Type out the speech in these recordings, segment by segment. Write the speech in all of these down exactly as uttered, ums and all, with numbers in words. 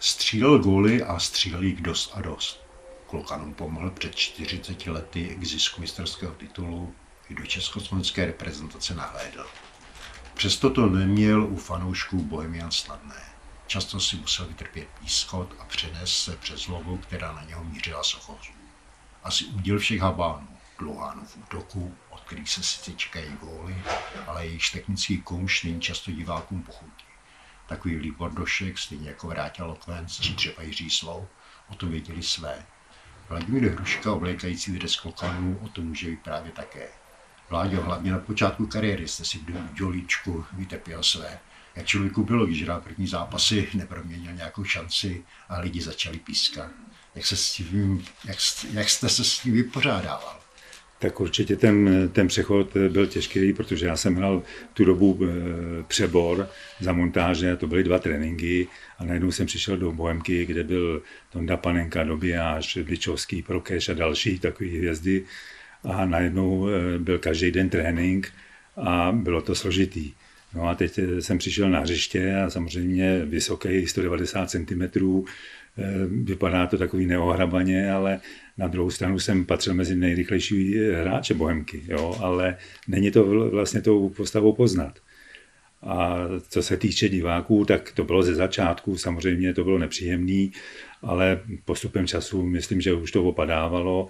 Střílel góly a střílel jich dost a dost. Klokanům pomohl před čtyřiceti lety k zisku mistrovského titulu i do československé reprezentace nahlédl. Přesto to neměl u fanoušků Bohemian snadné. Často si musel vytrpět pískot a přenést se přes lovu, která na něho mířila z ochozů. Asi udíl všech habánů, dlouhánů v útoku, od kterých se sice čekají góly, ale jejich technický kouš není často divákům pochutí. Takový Libor Došek, stejně jako Vráťa Lokvenc či třeba Jiří Slou, o tom věděli své. Vladimír Hruška, oblékající dres Klokanů, o tom může vyprávět také. Vláďo, hlavně na počátku kariéry jste si v dolíčku vytrpěl své. Jak člověku bylo, když hrál první zápasy, neproměnil nějakou šanci a lidi začali pískat. Jak, se s tím, jak, jak jste se s tím vypořádával? Tak určitě ten, ten přechod byl těžký, protože já jsem hrál tu dobu přebor za montáže, to byly dva tréninky a najednou jsem přišel do Bohemky, kde byl Tonda Panenka, Dobijáš, Bličovský, Prokeš a další takové hvězdy a najednou byl každý den trénink a bylo to složitý. No a teď jsem přišel na hřiště a samozřejmě vysoký, sto devadesát centimetrů, vypadá to takový neohrabaně, ale na druhou stranu jsem patřil mezi nejrychlejší hráče Bohemky, jo? Ale není to vlastně tou postavou poznat. A co se týče diváků, tak to bylo ze začátku, samozřejmě to bylo nepříjemný, ale postupem času myslím, že už to opadávalo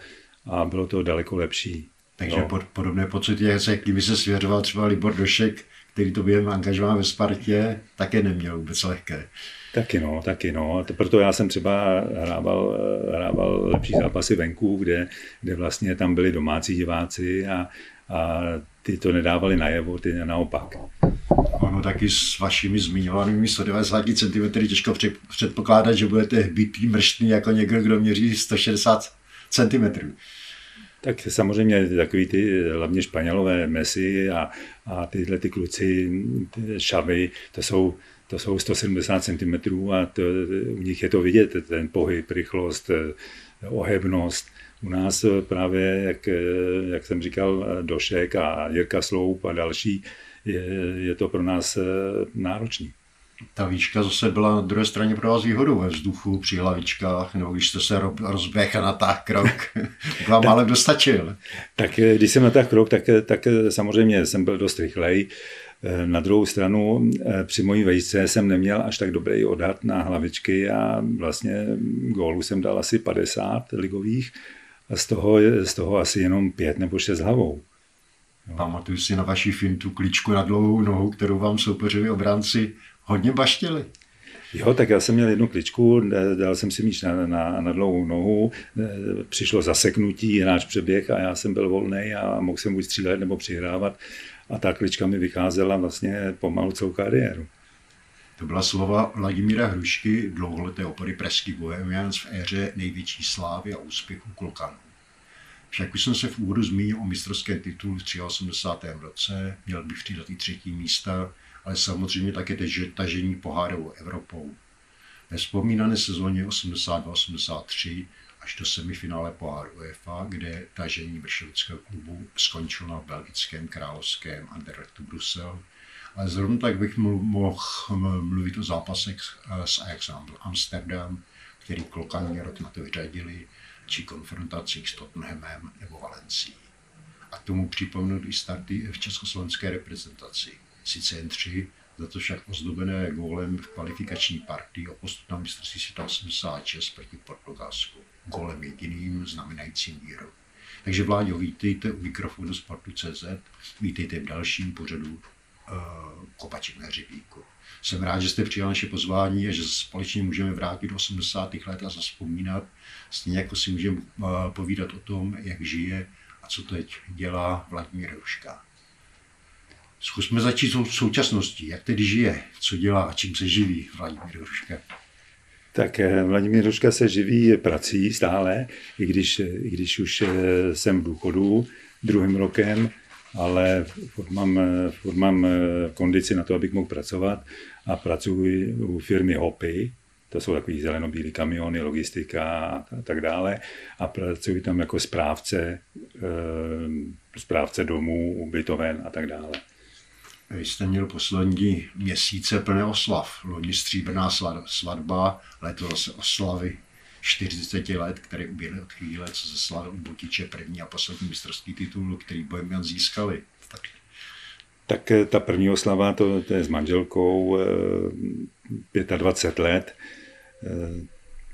a bylo to daleko lepší. Takže no. pod, podobné pocity, jak kdyby se svěřoval třeba Libor Došek, který to během angažmá ve Spartě, také neměl vůbec lehké. Taky no, taky no. Proto já jsem třeba hrával, hrával lepší zápasy venku, kde, kde vlastně tam byli domácí diváci a, a ty to nedávali najevo, ty naopak. Ono taky s vašimi zmiňovanými sto devadesát centimetrů těžko předpokládat, že budete bitý mrštný jako někdo, kdo měří sto šedesát centimetrů. Tak samozřejmě takový ty hlavně Španělové, Messi a, a tyhle ty kluci, ty Xavi, to jsou, to jsou sto sedmdesát centimetrů a to, u nich je to vidět, ten pohyb, rychlost, ohebnost. U nás právě, jak, jak jsem říkal, Došek a Jirka Sloup a další, je, je to pro nás náročný. Ta výška zase byla na druhé straně pro vás výhodou ve vzduchu, při hlavičkách, nebo když jste se rozběhl a natáhl krok, vám málem dostačil. Tak když jsem natáhl krok, tak, tak samozřejmě jsem byl dost rychlej. Na druhou stranu při mojí vejce jsem neměl až tak dobrý odhad na hlavičky a vlastně gólů jsem dal asi padesát ligových a z toho, z toho asi jenom pět nebo šest hlavou. No. Pamatuju si na vaši fintu klíčku na dlouhou nohu, kterou vám soupeřovi obránci hodně baštili. Jo, tak já jsem měl jednu kličku, dal jsem si míč na, na, na dlouhou nohu, přišlo zaseknutí, hráč přeběh a já jsem byl volnej a mohl jsem buď střílet nebo přihrávat a ta klička mi vycházela vlastně pomalu celou kariéru. To byla slova Vladimíra Hrušky, dlouholeté opory pražských Bohemians v éře největší slávy a úspěchu Klokanů. Však už jsem se v úvodu zmínil o mistrovském titulu v osmdesátém třetím roce, měl bych přidatý třetí místa, ale samozřejmě také tažení pohárou Evropou. Ve vzpomínané sezóně osmdesát dva osmdesát tři až do semifinále poháru UEFA, kde tažení vršovického klubu skončilo v belgickém královském Anderlechtu Brusel, ale zrovna tak bych mohl mluvit o zápasech s Ajaxem Amsterdam, který Klokani rok na to vyřadili, či konfrontacích s Tottenhamem nebo Valencií. A tomu připomenout i starty v československé reprezentaci. Sice jen tři, za to však ozdobené gólem v kvalifikační partii o postup na mistrovství světa osmdesát šest proti Portugalsku. Gólem jediným znamenajícím víru. Takže Vláďo, vítejte u mikrofonu Sportu tečka cé zet, vítejte v dalším pořadu uh, Kopaček na hřebíku. Jsem rád, že jste přijal naše pozvání a že společně můžeme vrátit do osmdesátých let a zavzpomínat, stejně jako si můžeme uh, povídat o tom, jak žije a co teď dělá Vladimír Hruška. Zkusme začít současností. Jak tedy žije? Co dělá a čím se živí Vladimír Hruška? Tak Vladimír Hruška se živí prací stále, i když, i když už jsem v důchodu druhým rokem, ale furt mám, furt mám kondici na to, abych mohl pracovat, a pracuji u firmy Hopy. To jsou takový zelenobílý kamiony, logistika a tak dále. A pracuji tam jako správce, správce domů, ubytoven a tak dále. Vy jste měl poslední měsíce plné oslav. Loni stříbrná svatba, letos oslavy čtyřicet let, které uběhly od chvíle, co se slavil u Botiče první a poslední mistrovský titul, který Bohemian získali. Tak. tak ta první oslava, to, to je s manželkou, dvacet pět let.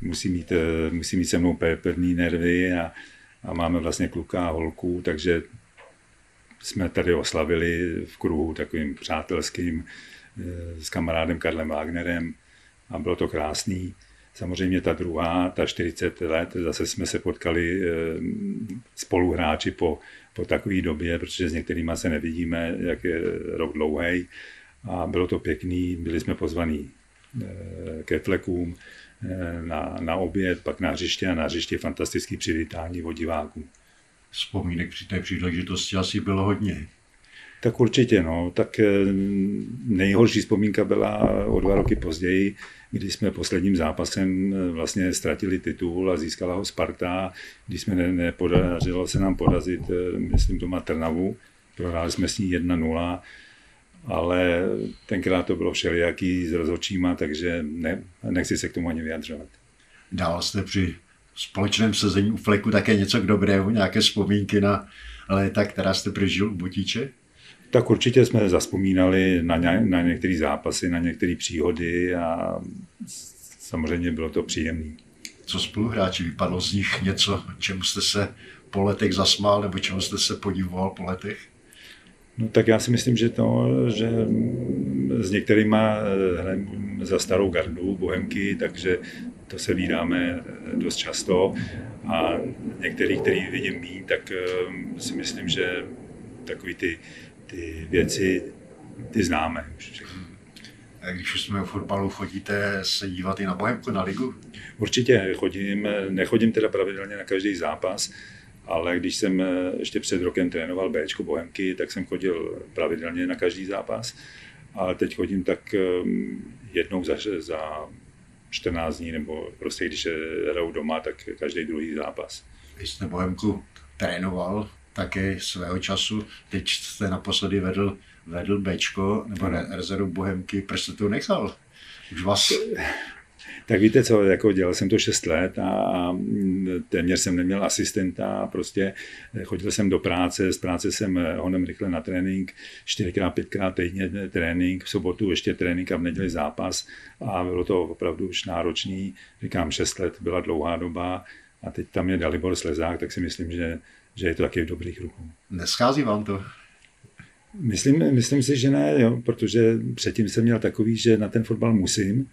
Musí mít, musí mít se mnou pevný nervy a, a máme vlastně kluka a holku, takže jsme tady oslavili v kruhu takovým přátelským s kamarádem Karlem Wagnerem a bylo to krásný. Samozřejmě ta druhá, ta čtyřicet let, zase jsme se potkali spoluhráči po, po takové době, protože s některýma se nevidíme, jak je rok dlouhej. A bylo to pěkný, byli jsme pozvaní ke Flekům na, na oběd, pak na hřiště, a na hřiště fantastické přivítání od diváků. Vzpomínek při té příležitosti asi bylo hodně. Tak určitě, no. Tak nejhorší vzpomínka byla o dva roky později, kdy jsme posledním zápasem vlastně ztratili titul a získala ho Sparta, když jsme ne, nepodařilo se nám porazit, myslím, doma Trnavu. Prohráli jsme s ní jedna nula, ale tenkrát to bylo všelijaký s rozhodčíma, takže ne, nechci se k tomu ani vyjadřovat. Dál jste při společném sezení u Fleku také něco k dobrému, nějaké vzpomínky na léta, která jste prožil u Botiče? Tak určitě jsme zazpomínali na, ně, na některé zápasy, na některé příhody a samozřejmě bylo to příjemné. Co spoluhráči, vypadlo z nich něco, čemu jste se po letech zasmál nebo čemu jste se podivoval po letech? No tak já si myslím, že to, že s některýma hrajeme za starou gardu Bohemky, takže to se vídáme dost často a některý, který vidím míň, tak si myslím, že takový ty, ty věci ty známe. Když už jsme u fotbalu, chodíte se dívat i na Bohemku, na ligu? Určitě chodím, nechodím teda pravidelně na každý zápas, ale když jsem ještě před rokem trénoval béčko Bohemky, tak jsem chodil pravidelně na každý zápas. Ale teď chodím tak jednou za, za čtrnáct dní, nebo prostě když hraju doma, tak každý druhý zápas. Vy jste Bohemku trénoval také svého času, teď jste naposledy vedl, vedl béčko nebo ne, rezervu Bohemky, proč jste to nechal? Už vás... Tak víte co, jako dělal jsem to šest let a, a téměř jsem neměl asistenta, prostě chodil jsem do práce, z práce jsem honem rychle na trénink, čtyřikrát, pětkrát týdně trénink, v sobotu ještě trénink a v neděli zápas a bylo to opravdu už náročný, říkám šest let, byla dlouhá doba a teď tam je Dalibor Slezák, tak si myslím, že, že je to taky v dobrých rukou. Neschází vám to? Myslím, myslím si, že ne, jo, protože předtím jsem měl takový, že na ten fotbal musím.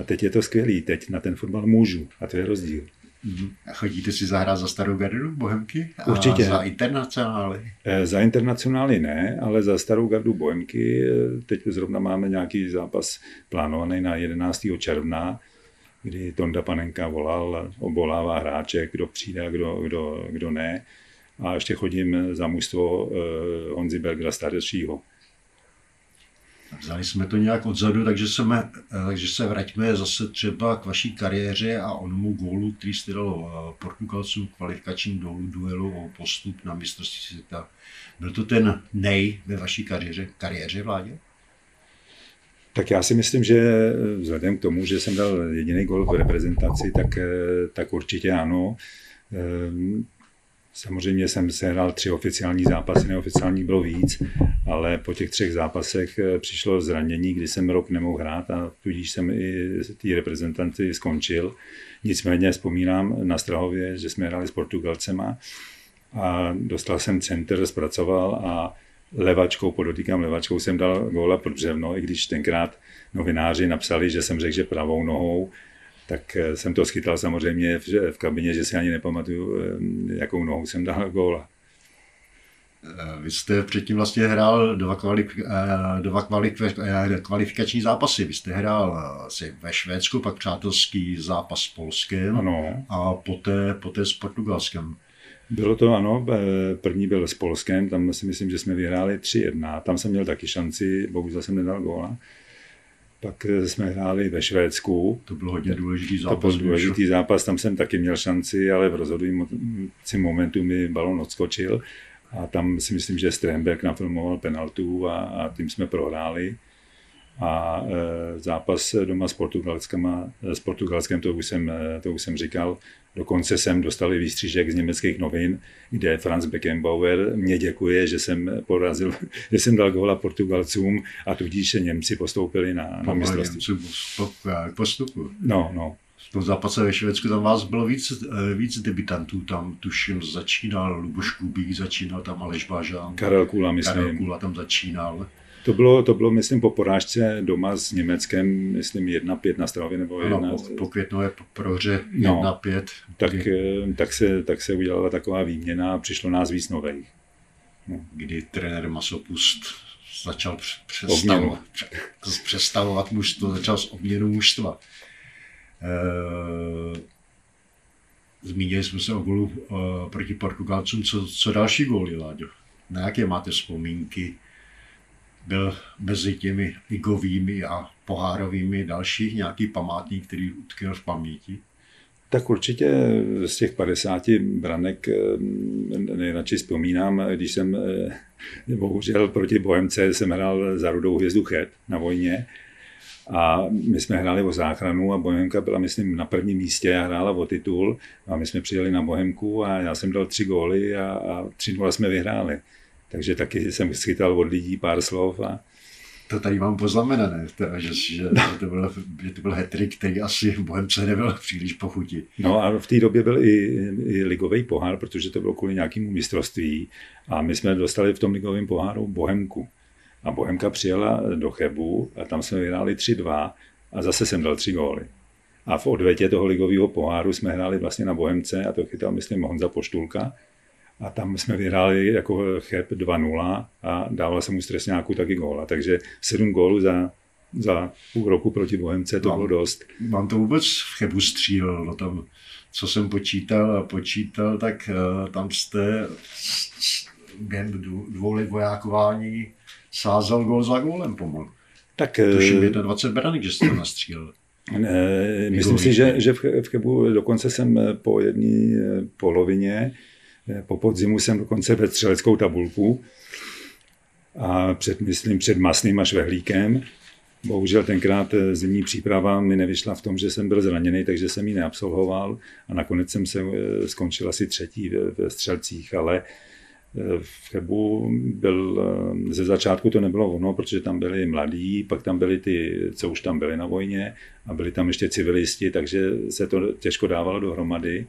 A teď je to skvělý, teď na ten fotbal můžu a to je rozdíl. A chodíte si zahrát za starou gardu Bohemky? A určitě. Za internacionály? Za internacionály ne, ale za starou gardu Bohemky. Teď zrovna máme nějaký zápas plánovaný na jedenáctého června, kdy Tonda Panenka volal, obolává hráče, kdo přijde a kdo, kdo, kdo ne. A ještě chodím za mužstvo Honzi Bergera staršího. Vzali jsme to nějak odzadu, takže, jsme, takže se vraťme zase třeba k vaší kariéře a onomu gólu, který jste dal Portugalcům v kvalifikačním duelu o postup na mistrovství světa. Byl to ten nej ve vaší kariéře, kariéře Vládě? Tak já si myslím, že vzhledem k tomu, že jsem dal jediný gól v reprezentaci, tak, tak určitě ano. Samozřejmě jsem sehrál tři oficiální zápasy, neoficiální bylo víc, ale po těch třech zápasech přišlo zranění, kdy jsem rok nemohl hrát a tudíž jsem i ty reprezentanty skončil. Nicméně vzpomínám na Strahově, že jsme hráli s Portugalcema a dostal jsem center, zpracoval a levačkou, podotýkám levačkou, jsem dal góla pod břevno, i když tenkrát novináři napsali, že jsem řekl, že pravou nohou, tak jsem to schytal samozřejmě v kabině, že si ani nepamatuju, jakou nohou jsem dal góla. Vy jste předtím vlastně hrál dva, kvali, dva kvali, kvalifikační zápasy. Vy jste hrál asi ve Švédsku, pak přátelský zápas s Polskem, ano. A poté, poté s Portugalskem. Bylo to ano, první byl s Polskem, tam si myslím, že jsme vyhráli tři jedna, tam jsem měl taky šanci, bohužel jsem nedal góla. Pak jsme hráli ve Švédsku. To byl hodně důležitý zápas. To byl důležitý zápas, tam jsem taky měl šanci, ale v rozhodujícím momentu mi balon odskočil. A tam si myslím, že Stremberg nafilmoval penaltu a, a tím jsme prohráli. A e, zápas doma s Portugalskem, s Portugalskem to, už jsem, to už jsem říkal. Dokonce jsem dostal i výstřížek z německých novin, kde Franz Beckenbauer mě děkuje, že jsem porazil, že jsem dal góla Portugalcům a tudíž Němci postoupili na, na mistrovství. K postupu. No, no. V tom zápase ve Švédsku tam vás bylo víc, víc debitantů, tam tuším začínal Luboš Kubík, začínal tam Aleš Bažán, Karel Kula, myslím. Karel Kula tam začínal. To bylo, to bylo, myslím, po porážce doma s Německem, myslím, jedna pět na Strahově nebo jedna... No, po, po květnové prohře jedna pět. No, tak, tak, se, tak se udělala taková výměna a přišlo nás víc nových. No. Kdy trenér Masopust začal přestavovat, přestavovat mužstvo, začal s obměnou mužstva. Zmínili jsme se o golu proti Portugalcům, co, co další góly, Láďo? Na jaké máte vzpomínky? Byl mezi těmi ligovými a pohárovými dalších nějaký památník, který utkvěl v paměti? Tak určitě z těch padesáti branek nejradši vzpomínám, když jsem bohužel proti Bohemce jsem hrál za Rudou hvězdu Chet na vojně. A my jsme hráli o záchranu a Bohemka byla, myslím, na prvním místě a hrála o titul. A my jsme přijeli na Bohemku a já jsem dal tři góly a, a tři nula jsme vyhráli. Takže taky jsem schytal od lidí pár slov. A... To tady mám poznamenané, že, že to byl, byl hat-trick, který asi v Bohemce nebyl příliš pochutí. No a v té době byl i, i ligový pohár, protože to bylo kvůli nějakému mistrovství. A my jsme dostali v tom ligovém poháru Bohemku. A Bohemka přijela do Chebu a tam jsme vyhráli tři dva a zase jsem dal tři góly. A v odvetě toho ligového poháru jsme hráli vlastně na Bohemce a to chytal, myslím, Honza Poštulka. A tam jsme vyhráli jako Cheb dva nula a dával jsem mu z trestňáku taky góla. Takže sedm gólů za, za půl roku proti Bohemce, to mám, bylo dost. Mám to vůbec v Chebu střílel, no tam, co jsem počítal a počítal, tak uh, tam jste během dvou vojákování sázal gól za gólem pomalu. Tak tuším dvacet pět branek, že jste to nastřílel. Ne, myslím si, že, že v Chebu dokonce jsem po jedné polovině, po podzimu jsem dokonce ve střeleckou tabulku a před, myslím, před Masným a Švehlíkem. Bohužel tenkrát zimní příprava mi nevyšla v tom, že jsem byl zraněný, takže jsem ji neabsolvoval a nakonec jsem se skončil asi třetí ve střelcích, ale v Chebu byl, ze začátku to nebylo ono, protože tam byli mladí, pak tam byli ty, co už tam byli na vojně a byli tam ještě civilisti, takže se to těžko dávalo dohromady.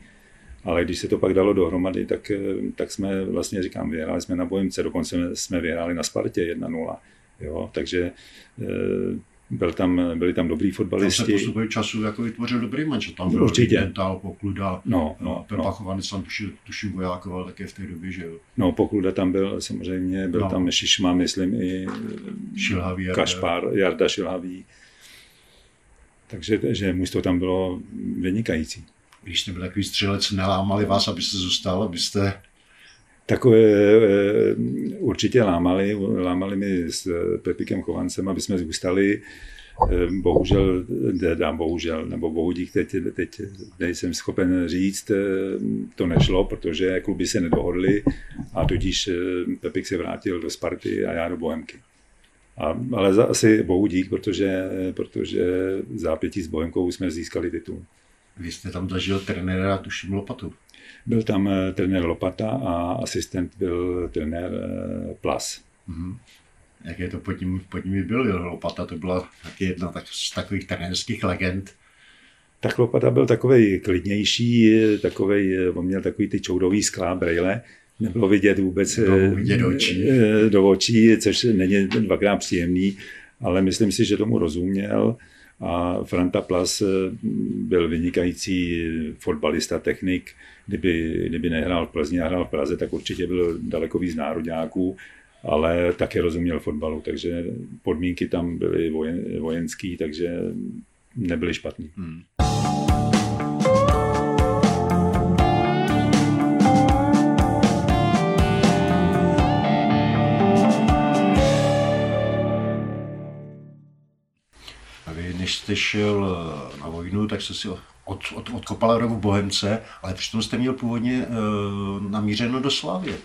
Ale když se to pak dalo dohromady, tak, tak jsme vlastně, říkám, vyhráli jsme na Bohemce, dokonce jsme vyhráli na Spartě jedna nula. Jo, takže byl tam, byli tam dobrý fotbalisti. Tam se postupem času jako vytvořil dobrý mančet. Tam byl Mental, Pokluda, no, no, Pepa Chovanec, no. Tuším, tuším vojákoval také v té době, že jo. No, Pokluda tam byl samozřejmě, byl no. Tam Šišma, myslím, i Šilhavý, Kašpar, Jarda Šilhavý. Takže že mužstvo tam bylo vynikající. Když jste byl takový střelec, nelámali vás, abyste zůstal, abyste... Tak určitě lámali, lámali mi s Pepikem Chovancem, aby jsme zůstali. Bohužel, dám bohužel, nebo bohudík, teď, teď nejsem schopen říct, to nešlo, protože kluby se nedohodly a tudíž Pepik se vrátil do Sparty a já do Bohemky. A, ale za, asi bohudík, protože, protože zápětí s Bohemkou jsme získali titul. Vy jste tam zažil trenéra, tuším, Lopatu. Byl tam trenér Lopata a asistent byl trenér Plas. Mm-hmm. Jaké to pod ním, pod ním byl? Lopata to byla taky jedna tak, z takových trenérských legend. Tak Lopata byl takovej klidnější, takovej, on měl takový ty čoudový sklá, brejle. Nebylo vidět vůbec do, vidět do, očí. do očí, což není dvakrát příjemný, ale myslím si, že tomu rozuměl. A Franta Plas byl vynikající fotbalista, technik. Kdyby, kdyby nehrál v Plzni a hrál v Praze, tak určitě byl daleko víc nároďáků, ale také rozuměl fotbalu, takže podmínky tam byly vojen, vojenský, takže nebyly špatný. Hmm. Když jste šel na vojnu, tak jste si od, od, odkopal rovu Bohemce, ale přitom jste měl původně e, namířeno do Slavie.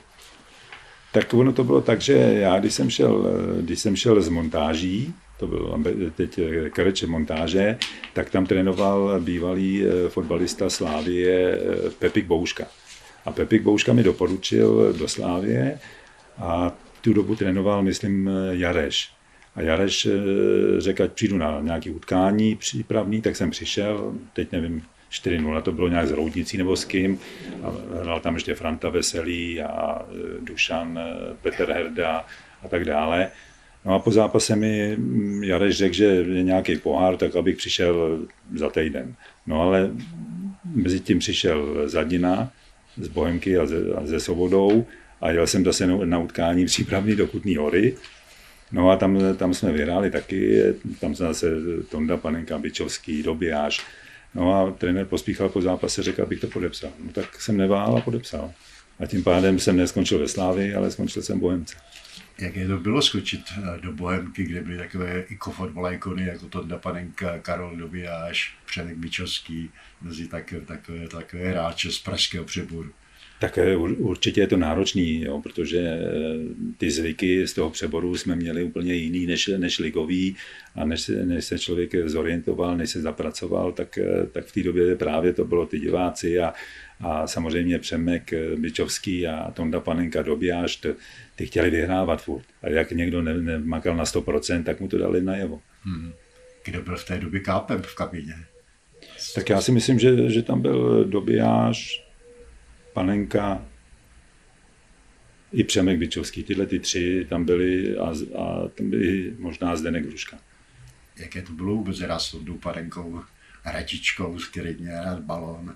Tak ono to bylo tak, že já, když jsem šel, když jsem šel z montáží, to bylo teď Kareče montáže, tak tam trénoval bývalý fotbalista Slávie Pepik Bouška. A Pepik Bouška mi doporučil do Slávie a tu dobu trénoval, myslím, Jareš. A Jareš řekl, ať přijdu na nějaké utkání přípravný, tak jsem přišel, teď nevím, čtyři nula, to bylo nějak s Roudnicí nebo s kým. A hrál tam ještě Franta Veselý a Dušan, Petr Herda a tak dále. No a po zápase mi Jareš řekl, že je nějaký pohár, tak abych přišel za týden. No ale mezi tím přišel Zadina z Bohemky a ze, a ze Svobodou a jel jsem zase na utkání přípravný do Kutné Hory. No a tam, tam jsme vyhráli taky, tam jsme zase Tonda, Panenka, Bičovský, Dobijáš. No a trenér pospíchal po zápase, řekl, abych to podepsal. No tak jsem nevál a podepsal. A tím pádem jsem neskončil ve Slávii, ale skončil jsem Bohemce. Jak je to bylo skočit do Bohemky, kde byly takové ikony jako Tonda, Panenka, Karol Dobijáš, Přenek Bičovský, mezi takové, takové, takové hráče z pražského Přeboru? Tak určitě je to náročný, jo, protože ty zvyky z toho Přeboru jsme měli úplně jiný než, než ligový a než, než se člověk zorientoval, než se zapracoval, tak, tak v té době právě to bylo ty diváci a, a samozřejmě Přemek Bičovský a Tonda Panenka Dobijáš, ty chtěli vyhrávat furt. A jak někdo ne, nemakal na sto procent, tak mu to dali najevo. Hmm. Kdo byl v té době kápem v kabině? Tak já si myslím, že, že tam byl Dobijáš, Panenka i Přemek Bičovský, tyhle ty tři tam byly a, a tam byly možná Zdeněk Hruška. Jaké to bylo vůbec hrát s Tondou Panenkou, Radičkou, skrytně hrát balón?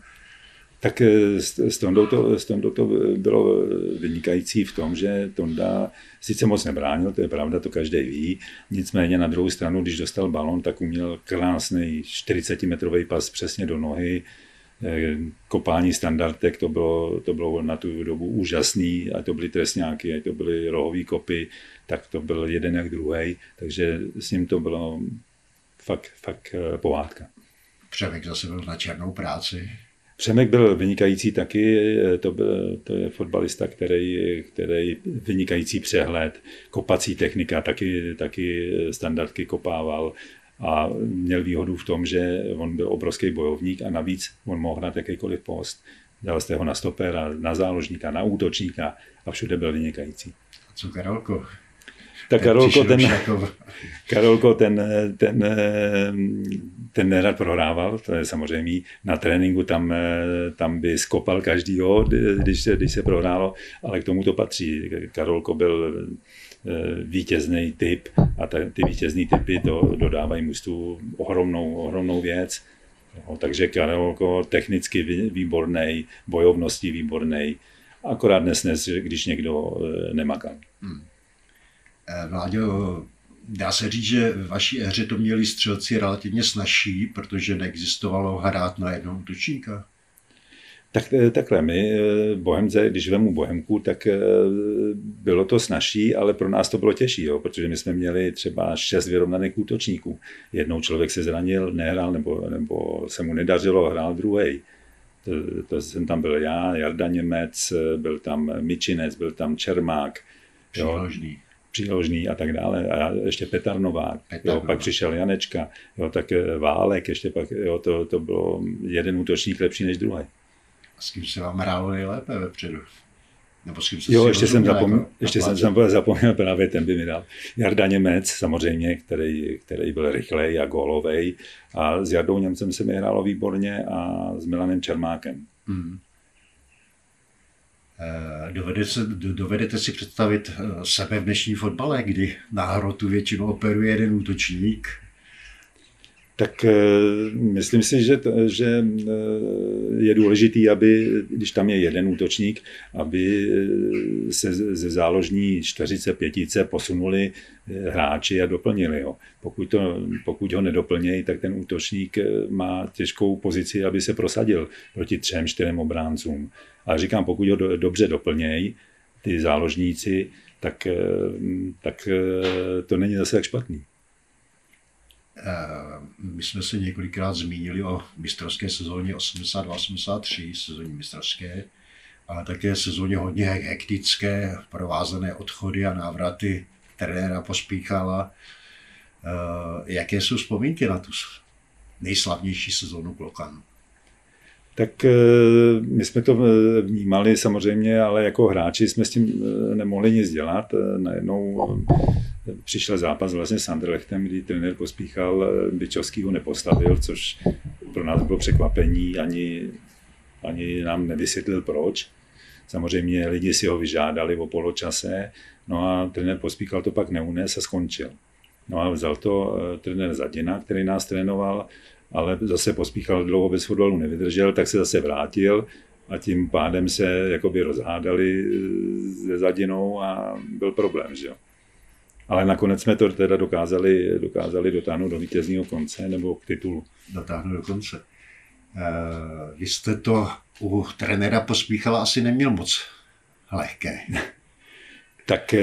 Tak s, s, Tondou to, s Tondou to bylo vynikající v tom, že Tonda sice moc nebránil, to je pravda, to každý ví, nicméně na druhou stranu, když dostal balón, tak uměl krásný čtyřicetimetrový pas přesně do nohy, kopání standardek, to bylo, to bylo na tu dobu úžasný, ať to byly trestňáky, ať to byly rohový kopy, tak to byl jeden jak druhý, takže s ním to bylo fakt, fakt pohádka. Přemek zase byl na černou práci. Přemek byl vynikající taky, to, byl, to je fotbalista, který, který vynikající přehled, kopací technika, taky, taky standardky kopával. A měl výhodu v tom, že on byl obrovský bojovník a navíc on mohl hrát jakýkoliv post. Dal jste ho na stopera, na záložníka, na útočníka a všude byl vynikající. A co Karolko? Tak Karolko, ten, Karolko ten, ten, ten nerad prohrával, to je samozřejmě na tréninku, tam, tam by skopal každýho, když se, když se prohrálo, ale k tomu to patří. Karolko byl vítězný typ a ty vítězný typy to dodávají mužstvu ohromnou, ohromnou věc. No, takže Karolko technicky výborný, bojovností výborný, akorát nesnes, když někdo nemakal. Hmm. Vláďo, dá se říct, že v vaší éře to měli střelci relativně snažší, protože neexistovalo hrát na jednoho útočníka? Tak, takhle my, Bohemce, když vemu Bohemku, tak bylo to snažší, ale pro nás to bylo těžší, jo, protože my jsme měli třeba šest vyrovnaných útočníků. Jednou člověk se zranil, nehrál nebo, nebo se mu nedařilo, hrál druhý. To, to jsem tam byl já, Jarda Němec, byl tam Mičinec, byl tam Čermák. Příložný. Jo, příložný a tak dále. A ještě Petar Novák, Petar jo, pak přišel Janečka, jo, tak Válek, ještě pak, jo, to, to bylo jeden útočník lepší než druhý. A s kým se vám hrálo nejlépe vepředu? Nebo s kým se jo, ještě jsem, zapomněl, jako ještě jsem zapomněl, právě ten by mi dal. Jarda Němec samozřejmě, který, který byl rychlej a gólovej. A s Jardou Němcem se mi hrálo výborně a s Milanem Čermákem. Hmm. Dovedete, se, dovedete si představit sebe v dnešní fotbale, kdy na hrotu většinou operuje jeden útočník? tak myslím si, že, že je důležitý, aby, když tam je jeden útočník, aby se ze záložní čtyřice, pětice posunuli hráči a doplnili ho. Pokud, to, pokud ho nedoplnějí, tak ten útočník má těžkou pozici, aby se prosadil proti třem, čtyřem obráncům. Ale říkám, pokud ho do, dobře doplnějí ty záložníci, tak, tak to není zase tak špatný. My jsme se několikrát zmínili o mistrovské sezóně osmdesát dva osmdesát tři, sezóně mistrovské, ale také sezóně hodně hektické, provázané odchody a návraty trenéra Pospíchala. Jaké jsou vzpomínky na tu nejslavnější sezónu Klokanu? Tak my jsme to vnímali samozřejmě, ale jako hráči jsme s tím nemohli nic dělat. Najednou přišel zápas vlastně s Anderlechtem, kdy trenér Pospíchal Byčovskýho nepostavil, což pro nás bylo překvapení, ani, ani nám nevysvětlil proč. Samozřejmě lidi si ho vyžádali o poločase, no a trenér Pospíchal to pak neunes a skončil. No a vzal to trenér Zadina, který nás trénoval, ale zase Pospíchal dlouho bez fotbalu nevydržel, tak se zase vrátil a tím pádem se jakoby rozhádali se Zadinou a byl problém, že jo. Ale nakonec jsme to teda dokázali, dokázali dotáhnout do vítězního konce nebo k titulu. Dotáhnout do konce. Vy jste to u trenéra Pospíchala asi neměl moc lehké. Tak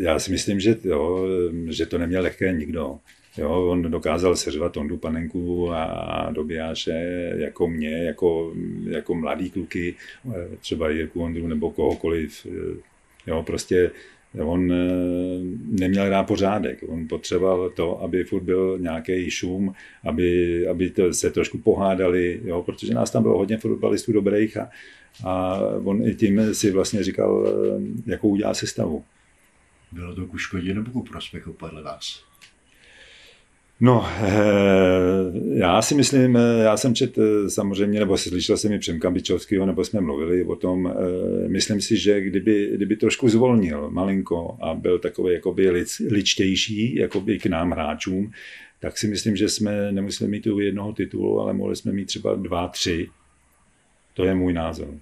já si myslím, že, jo, že to neměl lehké nikdo. Jo, on dokázal seřvat Tondu Panenku a Dobijáše jako mě, jako, jako mladý kluky, třeba Jirku Ondru nebo kohokoliv. Jo, prostě on neměl rád pořádek, on potřeboval to, aby furt byl nějaký šum, aby, aby to se trošku pohádali, jo, protože nás tam bylo hodně fotbalistů dobrých a, a on i tím si vlastně říkal, jakou udělá sestavu. Bylo to ku škodě nebo ku prospěchu podle vás? No, já si myslím, já jsem čet samozřejmě, nebo slyšel jsem i Přemka Byčovskýho, nebo jsme mluvili o tom, myslím si, že kdyby, kdyby trošku zvolnil malinko a byl takový jakoby ličtější jakoby k nám hráčům, tak si myslím, že jsme nemuseli mít tu jednoho titulu, ale mohli jsme mít třeba dva, tři. To je můj názor.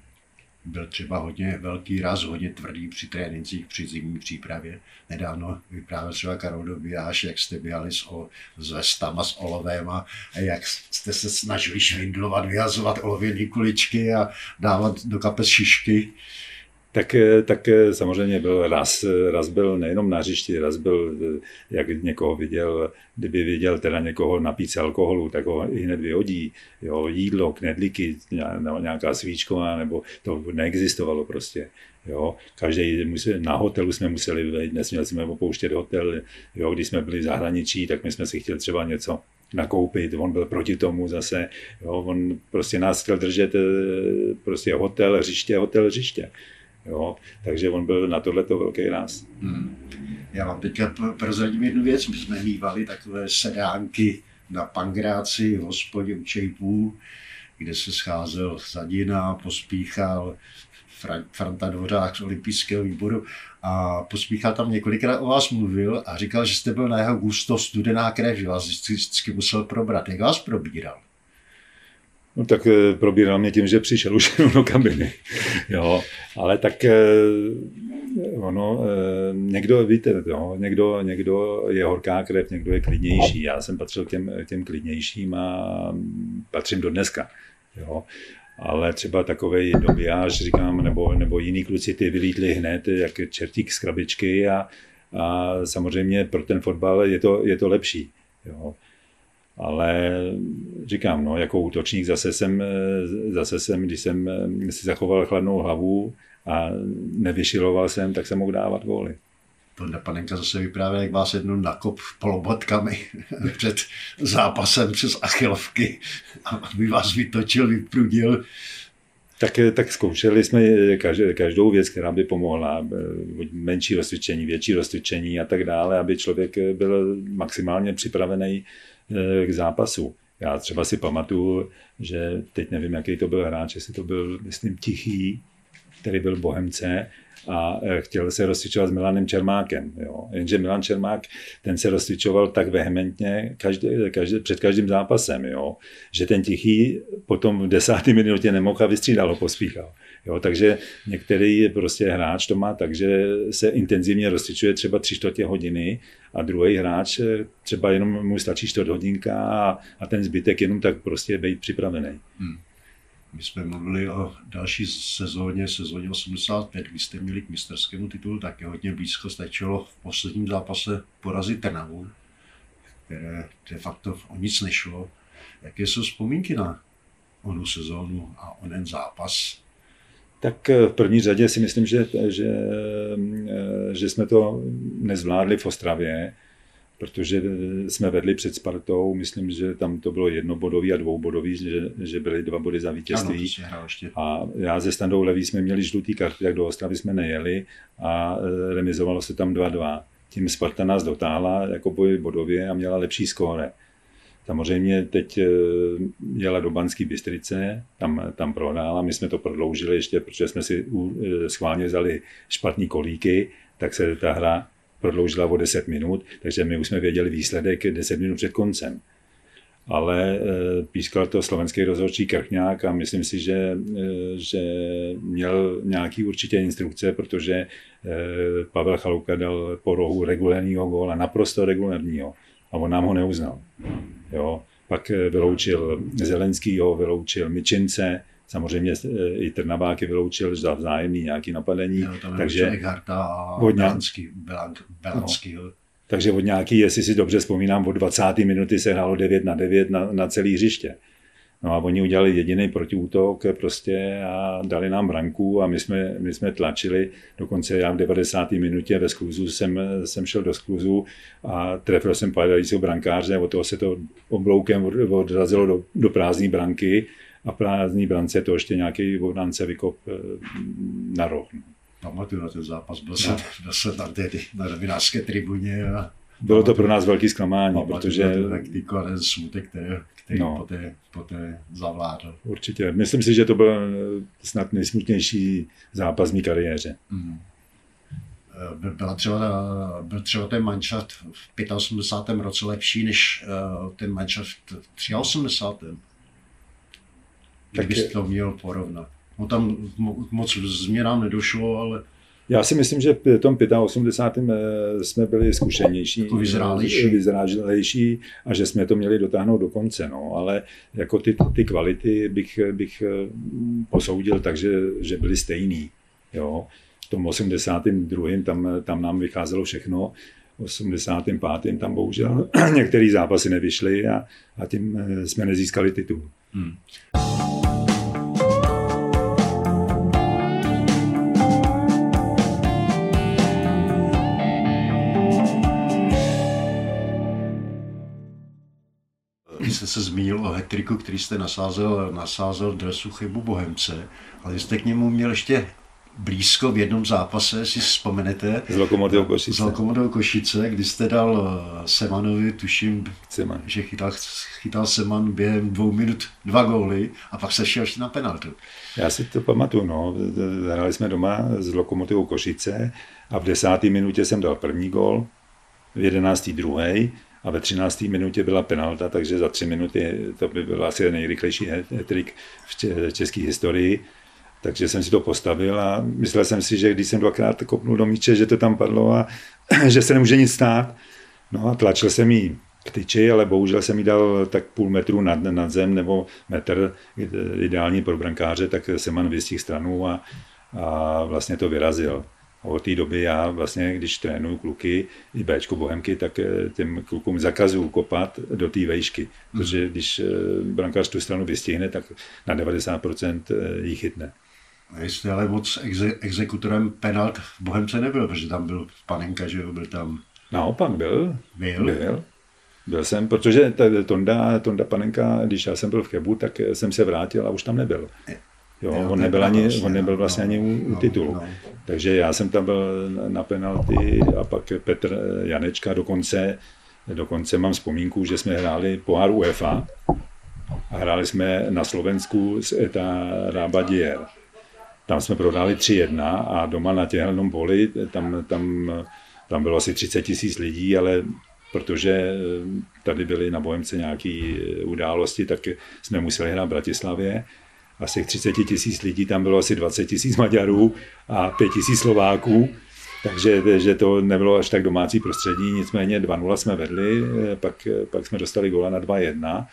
Byl třeba hodně velký raz, hodně tvrdý při trénincích, při zimní přípravě. Nedávno vyprávěl třeba Karol Dobijáš, jak jste běhali s, o, s vestama, s olovem a jak jste se snažili švindlovat, vyhazovat olověné kuličky a dávat do kapes šišky. Tak, tak samozřejmě byl raz, raz byl nejenom na hřišti, raz byl, jak někoho viděl, kdyby viděl teda někoho napít se alkoholu, tak ho hned vyhodí, jo, jídlo, knedlíky, nějaká svíčková, nebo to neexistovalo prostě, jo, každý musel, na hotelu jsme museli vejít, nesměli jsme opouštět hotel, jo, když jsme byli v zahraničí, tak my jsme si chtěli třeba něco nakoupit, on byl proti tomu zase, jo, on prostě nás chtěl držet prostě hotel, hřiště, hotel, hřiště. Jo, takže on byl na tohleto velký ráz. Hmm. Já vám teďka prozradím jednu věc. My jsme mívali takové sedánky na Pangráci v hospodě u Čejpů, kde se scházel Zadina, Pospíchal, Franta Dvořák z olympijského výboru. A Pospíchal tam několikrát o vás mluvil a říkal, že jste byl na jeho gusto studená krev, že vás vždycky musel probrat. Jak vás probíral? No tak probíral mě tím, že přišel už do kabiny, jo, ale tak ono, někdo, víte, jo, někdo, někdo je horká krev, někdo je klidnější, já jsem patřil k těm, těm klidnějším a patřím do dneska, jo, ale třeba takovej Dobijáš, říkám, nebo, nebo jiní kluci, ty vylítli hned jak čertík z krabičky a, a samozřejmě pro ten fotbal je to, je to lepší, jo. Ale říkám, no, jako útočník zase jsem, zase jsem, když jsem si zachoval chladnou hlavu a nevyšiloval jsem, tak jsem mohl dávat góly. Tonda Panenka zase vyprávěl, jak vás jednou nakop polobotkami před zápasem přes achilovky, aby vás vytočil, vyprudil. Tak, tak zkoušeli jsme každou věc, která by pomohla, menší rozcvičení, větší rozcvičení a tak dále, aby člověk byl maximálně připravený k zápasu. Já třeba si pamatuju, že teď nevím, jaký to byl hráč, jestli to byl, myslím, Tichý, který byl Bohemce a chtěl se rozcvičovat s Milanem Čermákem. Jo. Jenže Milan Čermák, ten se rozcvičoval tak vehementně každý, každý, před každým zápasem, jo, že ten Tichý potom v desáté minutě nemohl a vystřídal ho, pospíchal. Jo, takže některý prostě hráč to má tak, že se intenzivně rozcvičuje třeba tři čtvrtě hodiny a druhý hráč třeba jenom mu stačí čtvrt hodinka a, a ten zbytek jenom tak prostě být připravený. Hmm. My jsme mluvili o další sezóně, sezóně osmdesát pět, vy jste měli k mistrovskému titulu také hodně blízko, stačilo v posledním zápase porazit Trnavu, které de facto o nic nešlo. Jaké jsou vzpomínky na onu sezónu a onen zápas? Tak v první řadě si myslím, že, že, že jsme to nezvládli v Ostravě, protože jsme vedli před Spartou, myslím, že tam to bylo jednobodový a dvoubodový, že, že byly dva body za vítězství. A já ze Standou Levý jsme měli žlutý karty, tak do Ostravy jsme nejeli a remizovalo se tam dva dva. Tím Sparta nás dotáhla jako boj bodově a měla lepší skóre. Samozřejmě teď jela do Banské Bystrice, tam, tam prohrála, my jsme to prodloužili ještě, protože jsme si schválně vzali špatný kolíky, tak se ta hra prodloužila o deset minut, takže my už jsme věděli výsledek deset minut před koncem. Ale pískal to slovenský rozhodčí Krchňák a myslím si, že, že měl nějaký určitě instrukce, protože Pavel Chaluka dal po rohu regulérního góla, naprosto regulérního, a on nám ho neuznal. Jo. Pak vyloučil Zelenskýho, vyloučil Mičince, samozřejmě i Trnaváky vyloučil za vzájemný nějaké napadení. Jo, takže Egharta a Belanský, Belanskýho. No, takže od nějaký, jestli si dobře vzpomínám, od dvacáté minuty se hrálo devět na devět na, na celé hřiště. No a oni udělali jediný protiútok prostě a dali nám branku a my jsme, my jsme tlačili. Dokonce já v devadesáté minutě ve skluzu jsem, jsem šel do skluzu a trefil jsem padajícího brankáře, od toho se to obloukem odrazilo do, do prázdné branky a prázdný brance to ještě nějaký obránce vykop na roh. Pamatuju na ten zápas, byl jsem na, na novinářské tribuně a... Bylo to pro nás velký zklamání, protože... Taktika, ten smutek, který, který no. poté, poté zavládl. Určitě. Myslím si, že to byl snad nejsmutnější zápas v mý kariéře. Mm. Byla třeba, byl třeba ten manšaft v osmdesátém pátém roce lepší, než ten manšaft v osmdesátém třetím. Kdybyste to měl porovnat. No tam moc změnám nedošlo, ale... Já si myslím, že v tom osmdesátém pátém jsme byli zkušenější, vyzrálejší a že jsme to měli dotáhnout do konce, no, ale jako ty, ty kvality bych, bych posoudil tak, že, že byly stejný, jo. V tom osmdesátém druhém tam, tam nám vycházelo všechno, v osmdesátém pátém tam bohužel některé zápasy nevyšly a, a tím jsme nezískali titul. Hmm. Jste se zmínil o hat-tricku, který jste nasázel, nasázel dresu chybu Bohemce, ale jste k němu měl ještě blízko v jednom zápase, si vzpomenete, z Lokomotivou Košice. Z Lokomotivou Košice, kdy jste dal Semanovi, tuším, Seman. že chytal, chytal Seman během dvou minut dva góly a pak se šel ještě na penaltu. Já si to pamatuju, no. Hráli jsme doma z Lokomotivou Košice a v desáté minutě jsem dal první gól, v jedenácté druhý. A ve třinácté minutě byla penalta, takže za tři minuty to by byl asi nejrychlejší hat-trick v české historii. Takže jsem si to postavil a myslel jsem si, že když jsem dvakrát kopnul do míče, že to tam padlo a že se nemůže nic stát. No a tlačil jsem jí k tyči, ale bohužel jsem jí dal tak půl metru nad, nad zem nebo metr, ideální pro brankáře, tak Seman vystihl stranu a, a vlastně to vyrazil. Od té doby já vlastně, když trénuju kluky, i béčko Bohemky, tak těm klukům zakazuju kopat do té vejšky. Protože když brankář tu stranu vystihne, tak na devadesát procent ji chytne. Jste ale moc exe- exekutorem penalt v Bohemce nebyl, protože tam byl Panenka, že byl tam... Naopak byl. Byl? Byl. Byl jsem, protože Tonda, Tonda Panenka, když já jsem byl v Chebu, tak jsem se vrátil a už tam nebyl. Jo, jo, on, nebyl ani, vlastně, on nebyl vlastně no, ani u, u titulu, no, no. Takže já jsem tam byl na penalty a pak Petr Janečka, dokonce, dokonce mám vzpomínku, že jsme hráli pohár UEFA a hráli jsme na Slovensku s Eta Rabadier. Tam jsme prohráli tři jedna a doma na Těhelnom poli, tam, tam, tam bylo asi třicet tisíc lidí, ale protože tady byly na Bohemce nějaké události, tak jsme museli hrát v Bratislavě. A z těch třicet tisíc lidí tam bylo asi dvacet tisíc Maďarů a pět tisíc Slováků, takže že to nebylo až tak domácí prostředí, nicméně dva nula jsme vedli, pak, pak jsme dostali góla na dva jedna.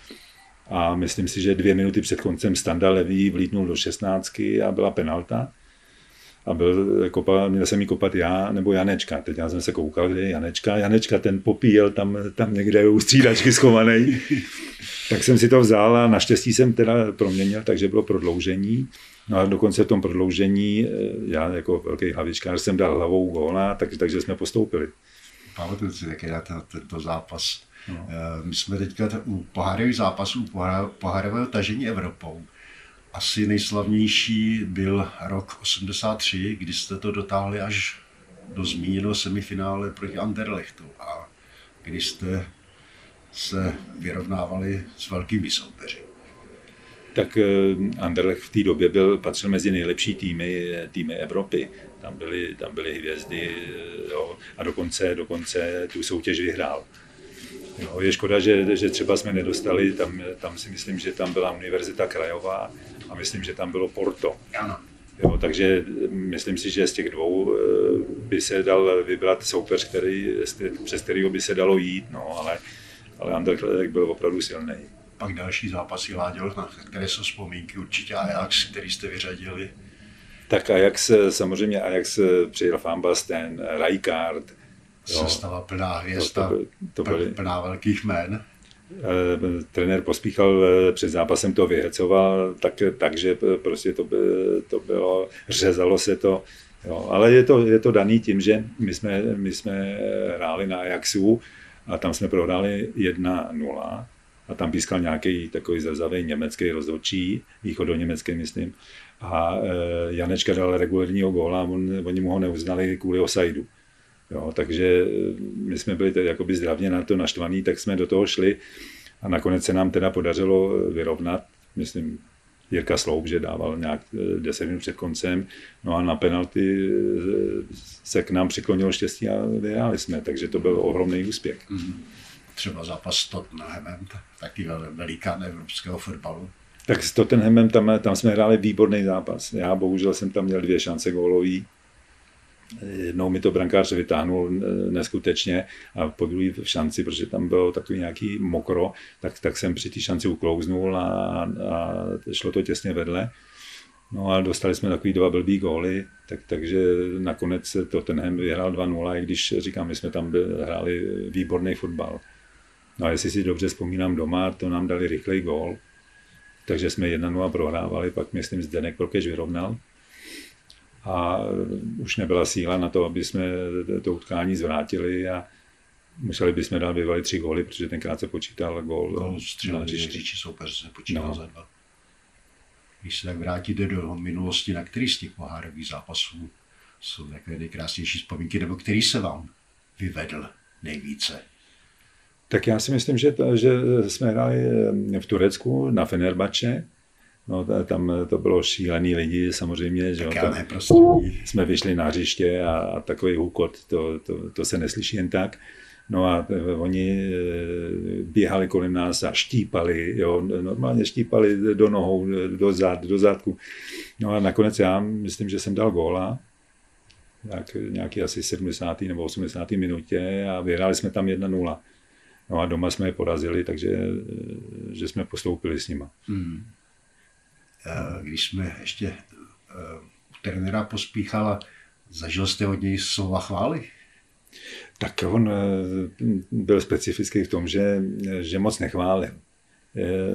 A myslím si, že dvě minuty před koncem Standa levý vlítnul do šestnáctky a byla penalta. A byl, kopal, měl jsem ji kopat já nebo Janečka. Teď já jsem se koukal, kde je Janečka. Janečka ten popíjel tam, tam někde u střídačky schovaný. Tak jsem si to vzal a naštěstí jsem teda proměnil, takže bylo prodloužení. No a dokonce v tom prodloužení, já jako velký hlavičkář jsem dal hlavou góla, tak, takže jsme postoupili. Pamatuju si, jak je tento zápas. No. My jsme teďka u pohárových zápasů, pohárového tažení Evropou. Asi nejslavnější byl rok osmdesát tři, kdy jste to dotáhli až do zmíněného semifinále proti Anderlechtu a kdy jste se vyrovnávali s velkými soupeři. Tak Anderlecht v té době byl, patřil mezi nejlepší týmy, týmy Evropy. Tam byly, tam byly hvězdy, jo, a dokonce, dokonce tu soutěž vyhrál. Jo, je škoda, že, že třeba jsme nedostali, tam, tam si myslím, že tam byla Univerzita Krajová a myslím, že tam bylo Porto. Jo, takže myslím si, že z těch dvou by se dal vybrat soupeř, který, přes kterého by se dalo jít, no, ale, ale Anderlecht byl opravdu silný. Pak další zápasy Láďo, na které jsou vzpomínky, určitě Ajax, který jste vyřadili. Tak Ajax, samozřejmě Ajax přijel Van Basten, Rijkaard. Se stala plná hvězda, to, to byly, plná velkých jmen. E, trenér Pospíchal před zápasem to vyhecoval, tak, takže prostě to, by, to bylo, řezalo se to. Jo. Ale je to, je to daný tím, že my jsme, my jsme hráli na Ajaxu a tam jsme prohráli jedna nula a tam pískal nějaký takový zrzavý německý rozhodčí, východoněmecký myslím, a e, Janečka dal regulérního góla a on, oni mu ho neuznali kvůli offsideu. Jo, takže my jsme byli tedy jakoby zdravně na to naštvaní, tak jsme do toho šli a nakonec se nám teda podařilo vyrovnat, myslím, Jirka Sloup, že dával nějak deset minut před koncem, no a na penalty se k nám přiklonilo štěstí a vyhráli jsme, takže to byl ohromný úspěch. Mm-hmm. Třeba zápas s Tottenhamem, taky velikán evropského fotbalu. Tak s Tottenhamem tam, tam jsme hráli výborný zápas, já bohužel jsem tam měl dvě šance gólový. Jednou mi to brankář vytáhnul neskutečně a po druhé v šanci, protože tam bylo takový nějaký mokro, tak, tak jsem při té šanci uklouznul a, a šlo to těsně vedle. No a dostali jsme takový dva blbý góly, tak, takže nakonec Tottenham vyhrál dva nula, i když říkám, my jsme tam hráli výborný fotbal. No a jestli si dobře vzpomínám doma, to nám dali rychlej gól, takže jsme jedna nula prohrávali, pak myslím Zdeněk Prokeš vyrovnal. A už nebyla síla na to, aby jsme to utkání zvrátili a museli bychom dát bývali tři góly, protože tenkrát se počítal gól. Gól střelil ze hřiči, soupeř se počítal no. za dva. Když se tak vrátíte do minulosti, na který z těch pohárových zápasů jsou takové nejkrásnější vzpomínky, nebo který se vám vyvedl nejvíce? Tak já si myslím, že, to, že jsme hráli v Turecku na Fenerbahce. No, tam to bylo šílený lidi, samozřejmě, že tam jsme vyšli na hřiště a, a takový hukot, to, to, to se neslyší jen tak. No a oni běhali kolem nás a štípali, jo, normálně štípali do nohou, do zad, do zadku. No a nakonec já myslím, že jsem dal góla, tak nějaký asi sedmdesáté nebo osmdesáté minutě a vyhráli jsme tam jedna nula. No a doma jsme je porazili, takže že jsme postoupili s nima. Mm. Když jsme ještě u trenéra Pospíchala, zažil jste od něj slova chvály? Tak on byl specifický v tom, že, že moc nechválil.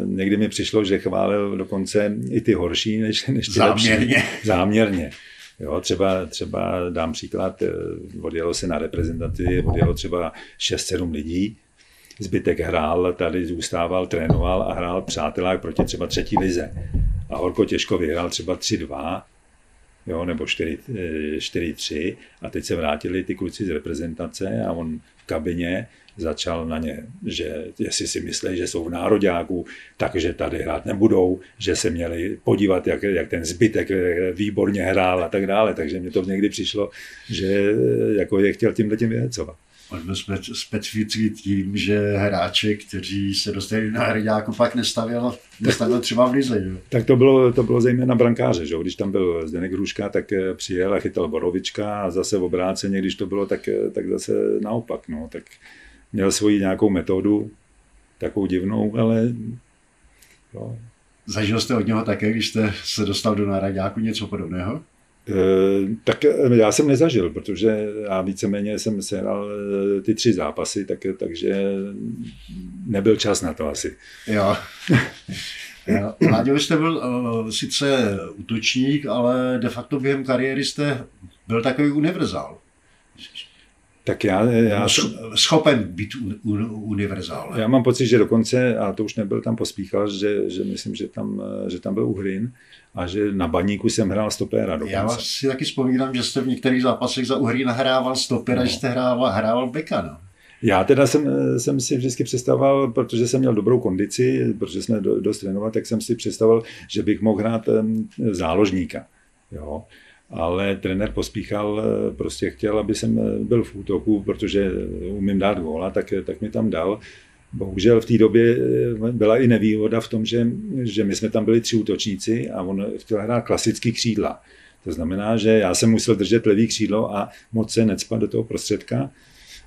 Někdy mi přišlo, že chválil dokonce i ty horší, než, než ty záměrně. Lepší. Záměrně. Jo, třeba, třeba dám příklad, odjelo se na reprezentativy, odjelo třeba šest sedm lidí, zbytek hrál, tady zůstával, trénoval a hrál přátelák proti třeba třetí lize. A horko těžko vyhrál třeba tři dva, jo, nebo čtyři tři, a teď se vrátili ty kluci z reprezentace a on v kabině začal na ně, že jestli si myslí, že jsou v nároďáku, takže tady hrát nebudou, že se měli podívat, jak, jak ten zbytek výborně hrál a tak dále. Takže mně to někdy přišlo, že jako je chtěl tímhle tím vyhecovat. On byl specifický tím, že hráči, kteří se dostali na nároďáku, pak nestavil, nestavil třeba v lize. Jo? Tak to bylo, to bylo zejména brankáře. Že? Když tam byl Zdeněk Hruška, tak přijel a chytal Borovička, a zase v obráceně, když to bylo, tak, tak zase naopak. No, tak měl svoji nějakou metodu, takovou divnou, ale... No. Zažil jste od něho také, když jste se dostal do nároďáku, něco podobného? Tak já jsem nezažil, protože já víceméně jsem sehrál ty tři zápasy, tak, takže nebyl čas na to asi. Jo. Láďo, jste byl uh, sice útočník, ale de facto během kariéry jste byl takový univerzál. Tak já, já... Schopen být univerzál. Já mám pocit, že dokonce, a to už nebyl tam Pospíchal, že, že myslím, že tam, že tam byl Uhrin a že na Baníku jsem hrál stopéra dokonce. Já si taky vzpomínám, že jste v některých zápasech za Uhrína hrával stopéra, no. Že jste hrával, hrával beka. No. Já teda jsem, jsem si vždycky představoval, protože jsem měl dobrou kondici, protože jsme dost trénovali, tak jsem si představoval, že bych mohl hrát záložníka. Jo. Ale trenér Pospíchal prostě chtěl, aby jsem byl v útoku, protože umím dát góla, tak, tak mi tam dal. Bohužel v té době byla i nevýhoda v tom, že, že my jsme tam byli tři útočníci a on chtěl hrát klasický křídla. To znamená, že já jsem musel držet levý křídlo a moc se necpat do toho prostředka.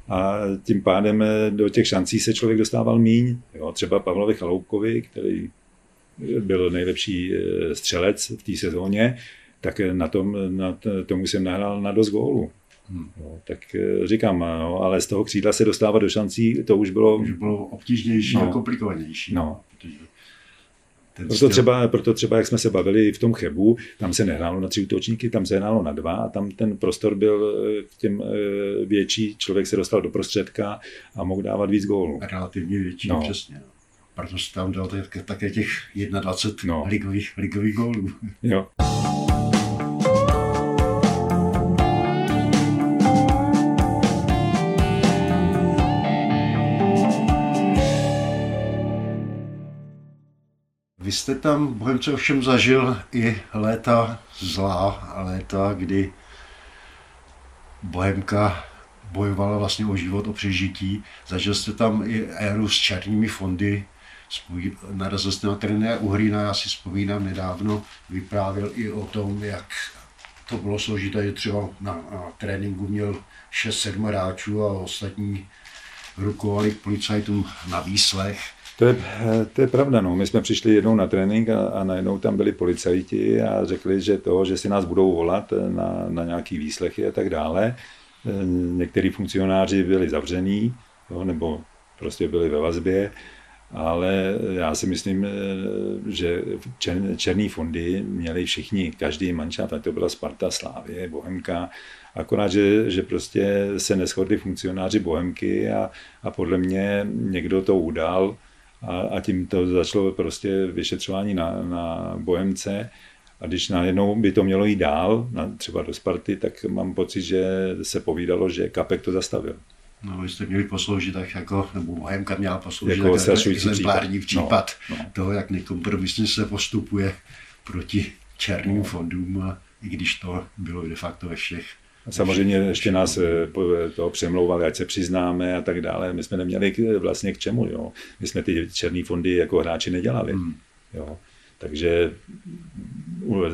A tím pádem do těch šancí se člověk dostával míň. Jo, třeba Pavlovi Chaloupkovi, který byl nejlepší střelec v té sezóně, tak na tom, na tomu jsem nahrál na dost gólu. Hmm. No, tak říkám, no, ale z toho křídla se dostávat do šancí, to už bylo... Už bylo obtížnější, no, a komplikovanější. No. Proto, stěl... třeba, proto třeba, jak jsme se bavili v tom Chebu, tam se nehrálo na tři útočníky, tam se hrálo na dva a tam ten prostor byl těm větší, člověk se dostal do prostředka a mohl dávat víc gólů. Relativně větší, no. Přesně. No. Proto se tam dal také těch dvacet jedna no. ligových, ligových gólů. Jo. Vy jste tam, Bohemce, ovšem zažil i léta zlá, léta, kdy Bohemka bojovala vlastně o život, o přežití. Zažil jste tam i éru s černými fondy, narazil jste na trenéra Uhrína, já si vzpomínám nedávno, vyprávěl i o tom, jak to bylo složité, že třeba na, na tréninku měl šest sedm hráčů a ostatní rukovali k policajtům na výslech. To je, to je pravda, no. My jsme přišli jednou na trénink a, a najednou tam byli policajti a řekli, že to, že si nás budou volat na, na nějaký výslechy a tak dále. Někteří funkcionáři byli zavření, jo, nebo prostě byli ve vazbě, ale já si myslím, že čer, černý fondy měli všichni, každý manšaft, ať to byla Sparta, Slávie, Bohemka, akorát, že, že prostě se neshodli funkcionáři Bohemky a, a podle mě někdo to udal. A, a tím to začalo prostě vyšetřování na, na Bohemce. A když najednou by to mělo jít dál, na, třeba do Sparty, tak mám pocit, že se povídalo, že Kapek to zastavil. No, vy jste měli posloužit tak jako, nebo Bohemka měla posloužit jako exemplární případ, no, no. Toho, jak nekompromisně se postupuje proti černým no. fondům, a i když to bylo de facto ve všech. A samozřejmě ještě nás to přemlouvali, ať se přiznáme a tak dále. My jsme neměli vlastně k čemu. Jo. My jsme ty černé fondy jako hráči nedělali. Jo. Takže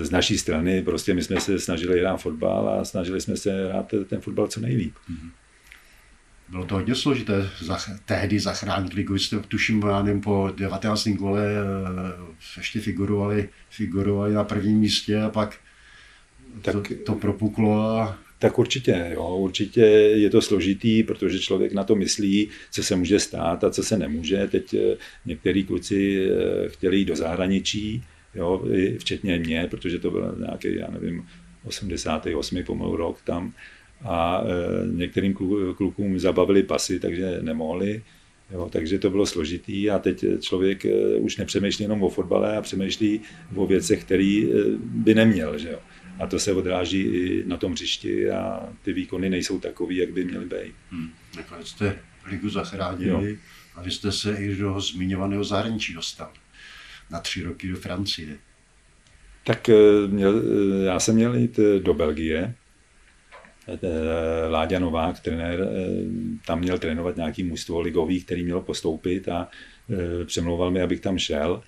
z naší strany prostě my jsme se snažili hrát fotbal a snažili jsme se hrát ten fotbal co nejlíp. Bylo to hodně složité tehdy zachránit ligu. Vy jste tuším po devatenáctém kole ještě figurovali, figurovali na prvním místě a pak tak, to, to propuklo a... Tak určitě, jo, určitě je to složitý, protože člověk na to myslí, co se může stát a co se nemůže. Teď některý kluci chtěli jít do zahraničí, jo, včetně mě, protože to byl nějaký, já nevím, osmdesátý osmý pomalu rok tam. A některým klukům zabavili pasy, takže nemohli. Jo, takže to bylo složitý a teď člověk už nepřemýšlí jenom o fotbale a přemýšlí o věcech, který by neměl, že jo. a to se odráží i na tom hřišti a ty výkony nejsou takový, jak by měly být. Hmm. Nakonec jste ligu zachránili a vy jste se i do zmiňovaného zahraničí dostal na tři roky do Francie. Tak měl, já jsem měl jít do Belgie. Láďa Novák, trenér, tam měl trénovat nějaký mužstvo ligový, který měl postoupit a přemlouval mi, abych tam šel.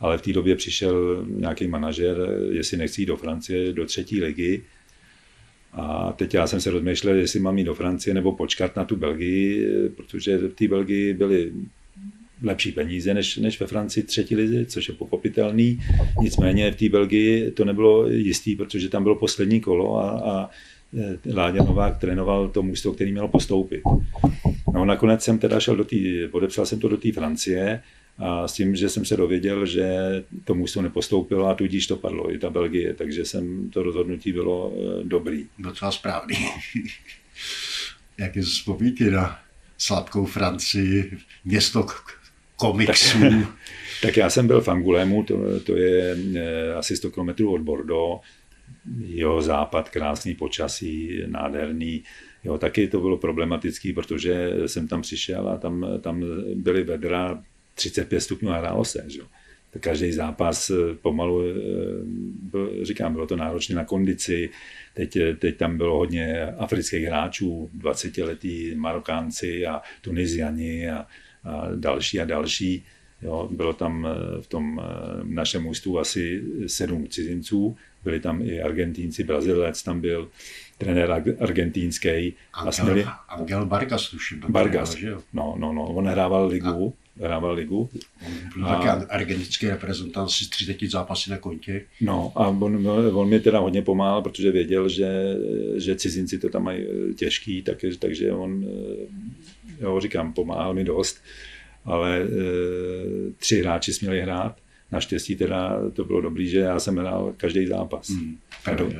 Ale v té době přišel nějaký manažer, jestli nechci jít do Francie, do třetí ligy. A teď já jsem se rozmýšlel, jestli mám jít do Francie nebo počkat na tu Belgii, protože v té Belgii byly lepší peníze než, než ve Francii třetí lize, což je pochopitelný. Nicméně v té Belgii to nebylo jistý, protože tam bylo poslední kolo a, a Láďa Novák trénoval to mužstvo, který měl postoupit. No nakonec jsem teda šel do té, podepsal jsem to do té Francie a s tím, že jsem se dověděl, že to mužstvo nepostoupilo a tudíž to padlo i ta Belgie, takže jsem to rozhodnutí bylo dobrý. Docela správný. Jaké vzpomínky na sladkou Francii, město komiksů. Tak, tak já jsem byl v Angoulêmu, to, to je asi sto kilometrů od Bordeaux. Jo, západ, krásný počasí, nádherný. Jo, taky to bylo problematický, protože jsem tam přišel a tam, tam byly vedra třicet pět stupňů a hrálo se. Že? Tak každý zápas pomalu, byl, říkám, bylo to náročné na kondici. Teď, teď tam bylo hodně afrických hráčů, dvacetiletí Marokánci a Tuniziani a, a další a další. Jo, bylo tam v tom našem mužstvu asi sedm cizinců. Byli tam i Argentínci, Brazilec tam byl, trenér argentínský. Angel, Angel Bargas, tuším. Bargas, no, no, no, on hrával ligu. A, hrával ligu. On a, taky argentinský reprezentant si třicet zápasů na kontě. No a on, on mě teda hodně pomáhal, protože věděl, že, že cizinci to tam mají těžký, tak, takže on, jo, říkám, pomáhal mi dost. Ale e, tři hráči jsme měli hrát. Naštěstí teda to bylo dobrý, že já jsem hrál každý zápas. Mm, a, do,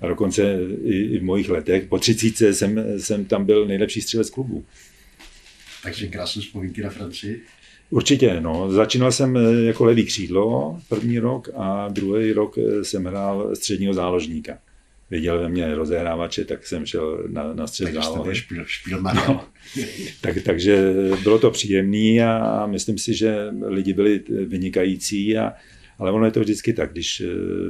a dokonce i, i v mojich letech, po třicítce jsem, jsem tam byl nejlepší střelec klubu. Takže krásné vzpomínky na Francii? Určitě, no. Začínal jsem jako levý křídlo první rok a druhý rok jsem hrál středního záložníka. Viděl ve mně rozehrávače, tak jsem šel na, na střed zálohy. Špil, špil, no. tak, takže bylo to příjemné a, a myslím si, že lidi byli vynikající, a, ale ono je to vždycky tak, když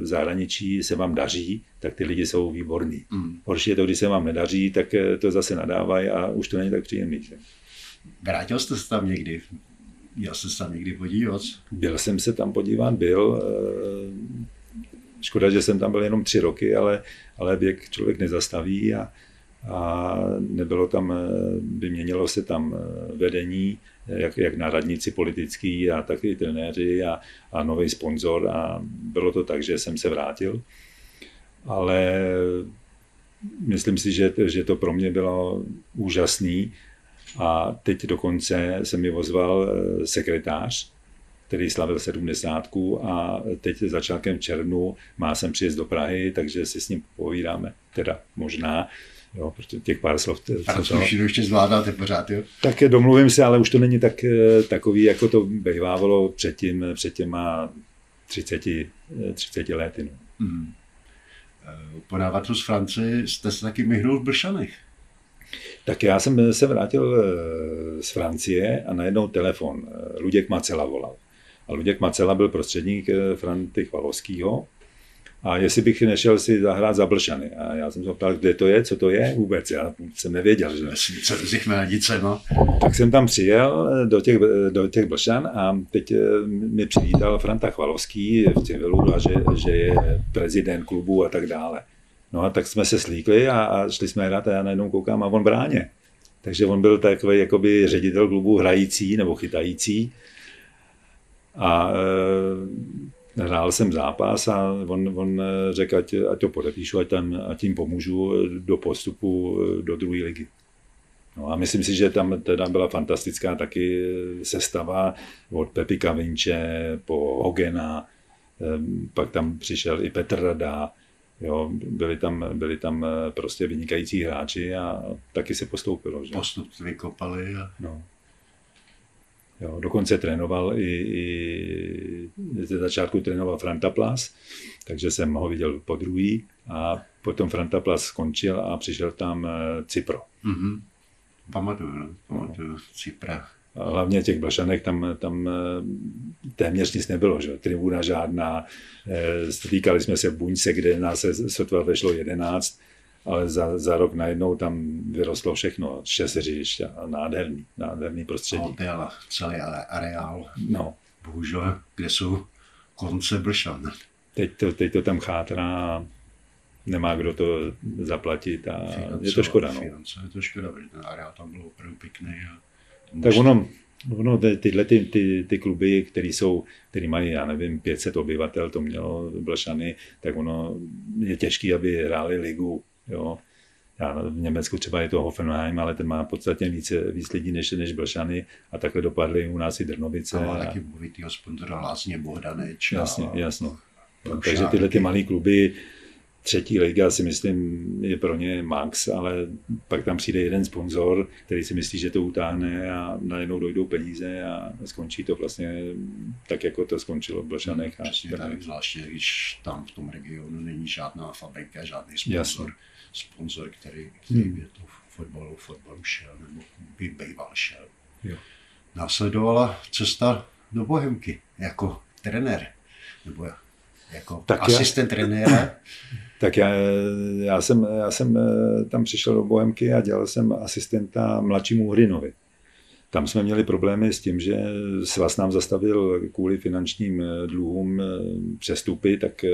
v zahraničí se vám daří, tak ty lidi jsou výborní. Mm. Horší je to, když se vám nedaří, tak to zase nadávají a už to není tak příjemný. Že? Vrátil jste se tam někdy? Já jsem se tam někdy podívat? Byl jsem se tam podívat, byl. Škoda, že jsem tam byl jenom tři roky, ale, ale věk člověk nezastaví a, a nebylo tam, vyměnilo se tam vedení, jak, jak na radnici politický a tak i trenéři a, a nový sponzor a bylo to tak, že jsem se vrátil. Ale myslím si, že, že to pro mě bylo úžasný a teď dokonce se mi ozval sekretář, který slavil sedmdesátku a teď začátkem červnu má sem přijezd do Prahy, takže si s ním povídáme, teda možná, jo, protože těch pár slov... To ještě zvládáte pořád, jo? Tak domluvím se, ale už to není tak takový, jako to bývávalo před, tím, před těma třiceti, třiceti lety. No. Mm. Po návratu z Francie jste se taky myhnul v Bršanech. Tak já jsem se vrátil z Francie a najednou telefon. Luděk Macela volal. A Luděk Macela byl prostředník Franty Chvalovskýho. A jestli bych nešel si zahrát za Blšany. A já jsem se ptal, kde to je, co to je vůbec. Já jsem nevěděl, že... Vesnice, Mladice, no. Tak jsem tam přijel do těch, do těch Blšan a teď mi přivítal Franta Chvalovský v civilu, a že, že je prezident klubu a tak dále. No a tak jsme se slíkli a, a šli jsme hrát a já najednou koukám a on bráně. Takže on byl takový jakoby ředitel klubu hrající nebo chytající. A e, hrál jsem zápas a on, on řekl, ať, ať to podepíšu, ať, tam, ať tím pomůžu do postupu do druhé ligy. No a myslím si, že tam teda byla fantastická taky sestava od Pepi Kavinče po Hogena, e, pak tam přišel i Petr Rada. Jo, byli tam, byli tam prostě vynikající hráči a taky se postoupilo. Že? Postup vykopali. A... No. Jo, dokonce trénoval i, i ze začátku trénoval Franta Plas, takže jsem ho viděl po druhý. a potom Frantaplas skončil a přišel tam Cipro. Mm-hmm. Pamatuju, pamatuju Cipra. A hlavně těch Blašanech tam, tam téměř nic nebylo, že? Tribuna žádná, stýkali jsme se v Buňce, kde nás se sotva vešlo jedenáct, ale za, za rok najednou tam vyrostlo všechno, šest hřišť a nádherný, nádherný prostředí. Hotel, celý areál, no. Bohužel, kde jsou konce Blšan. Teď to, teď to tam chátrá, nemá kdo to zaplatit a finance, je to škoda. No. Finance, je to škoda, protože ten areál tam byl opravdu pěkný. A tak ono, ono tyhle ty, ty, ty kluby, které jsou, které mají, já nevím, pět set obyvatel, to mělo Blšany, tak ono je těžké, aby hráli ligu, jo. Já, v Německu třeba je to Hoffenheim, ale ten má podstatně více, víc lidí než, než Blšany a takhle dopadly u nás i Drnovice. A taky mluvitýho sponzora Lázně Bohdaneč. Jasně, jasno. Takže tyhle ty malé kluby, třetí liga si myslím je pro ně max, ale pak tam přijde jeden sponzor, který si myslí, že to utáhne a najednou dojdou peníze a skončí to vlastně tak, jako to skončilo v Blšanech. Přesně tak, zvláště když tam v tom regionu není žádná fabrika, žádný sponzor, sponzor který, který hmm. by to fotbalu, fotbalu šel nebo by býval šel. Jo. Následovala cesta do Bohemky jako trenér nebo jako tak asistent já, trenéra. Tak já, já, jsem, já jsem tam přišel do Bohemky a dělal jsem asistenta mladšímu Hrinovi. Tam jsme měli problémy s tím, že Svaz nám zastavil kvůli finančním dluhům přestupy, tak,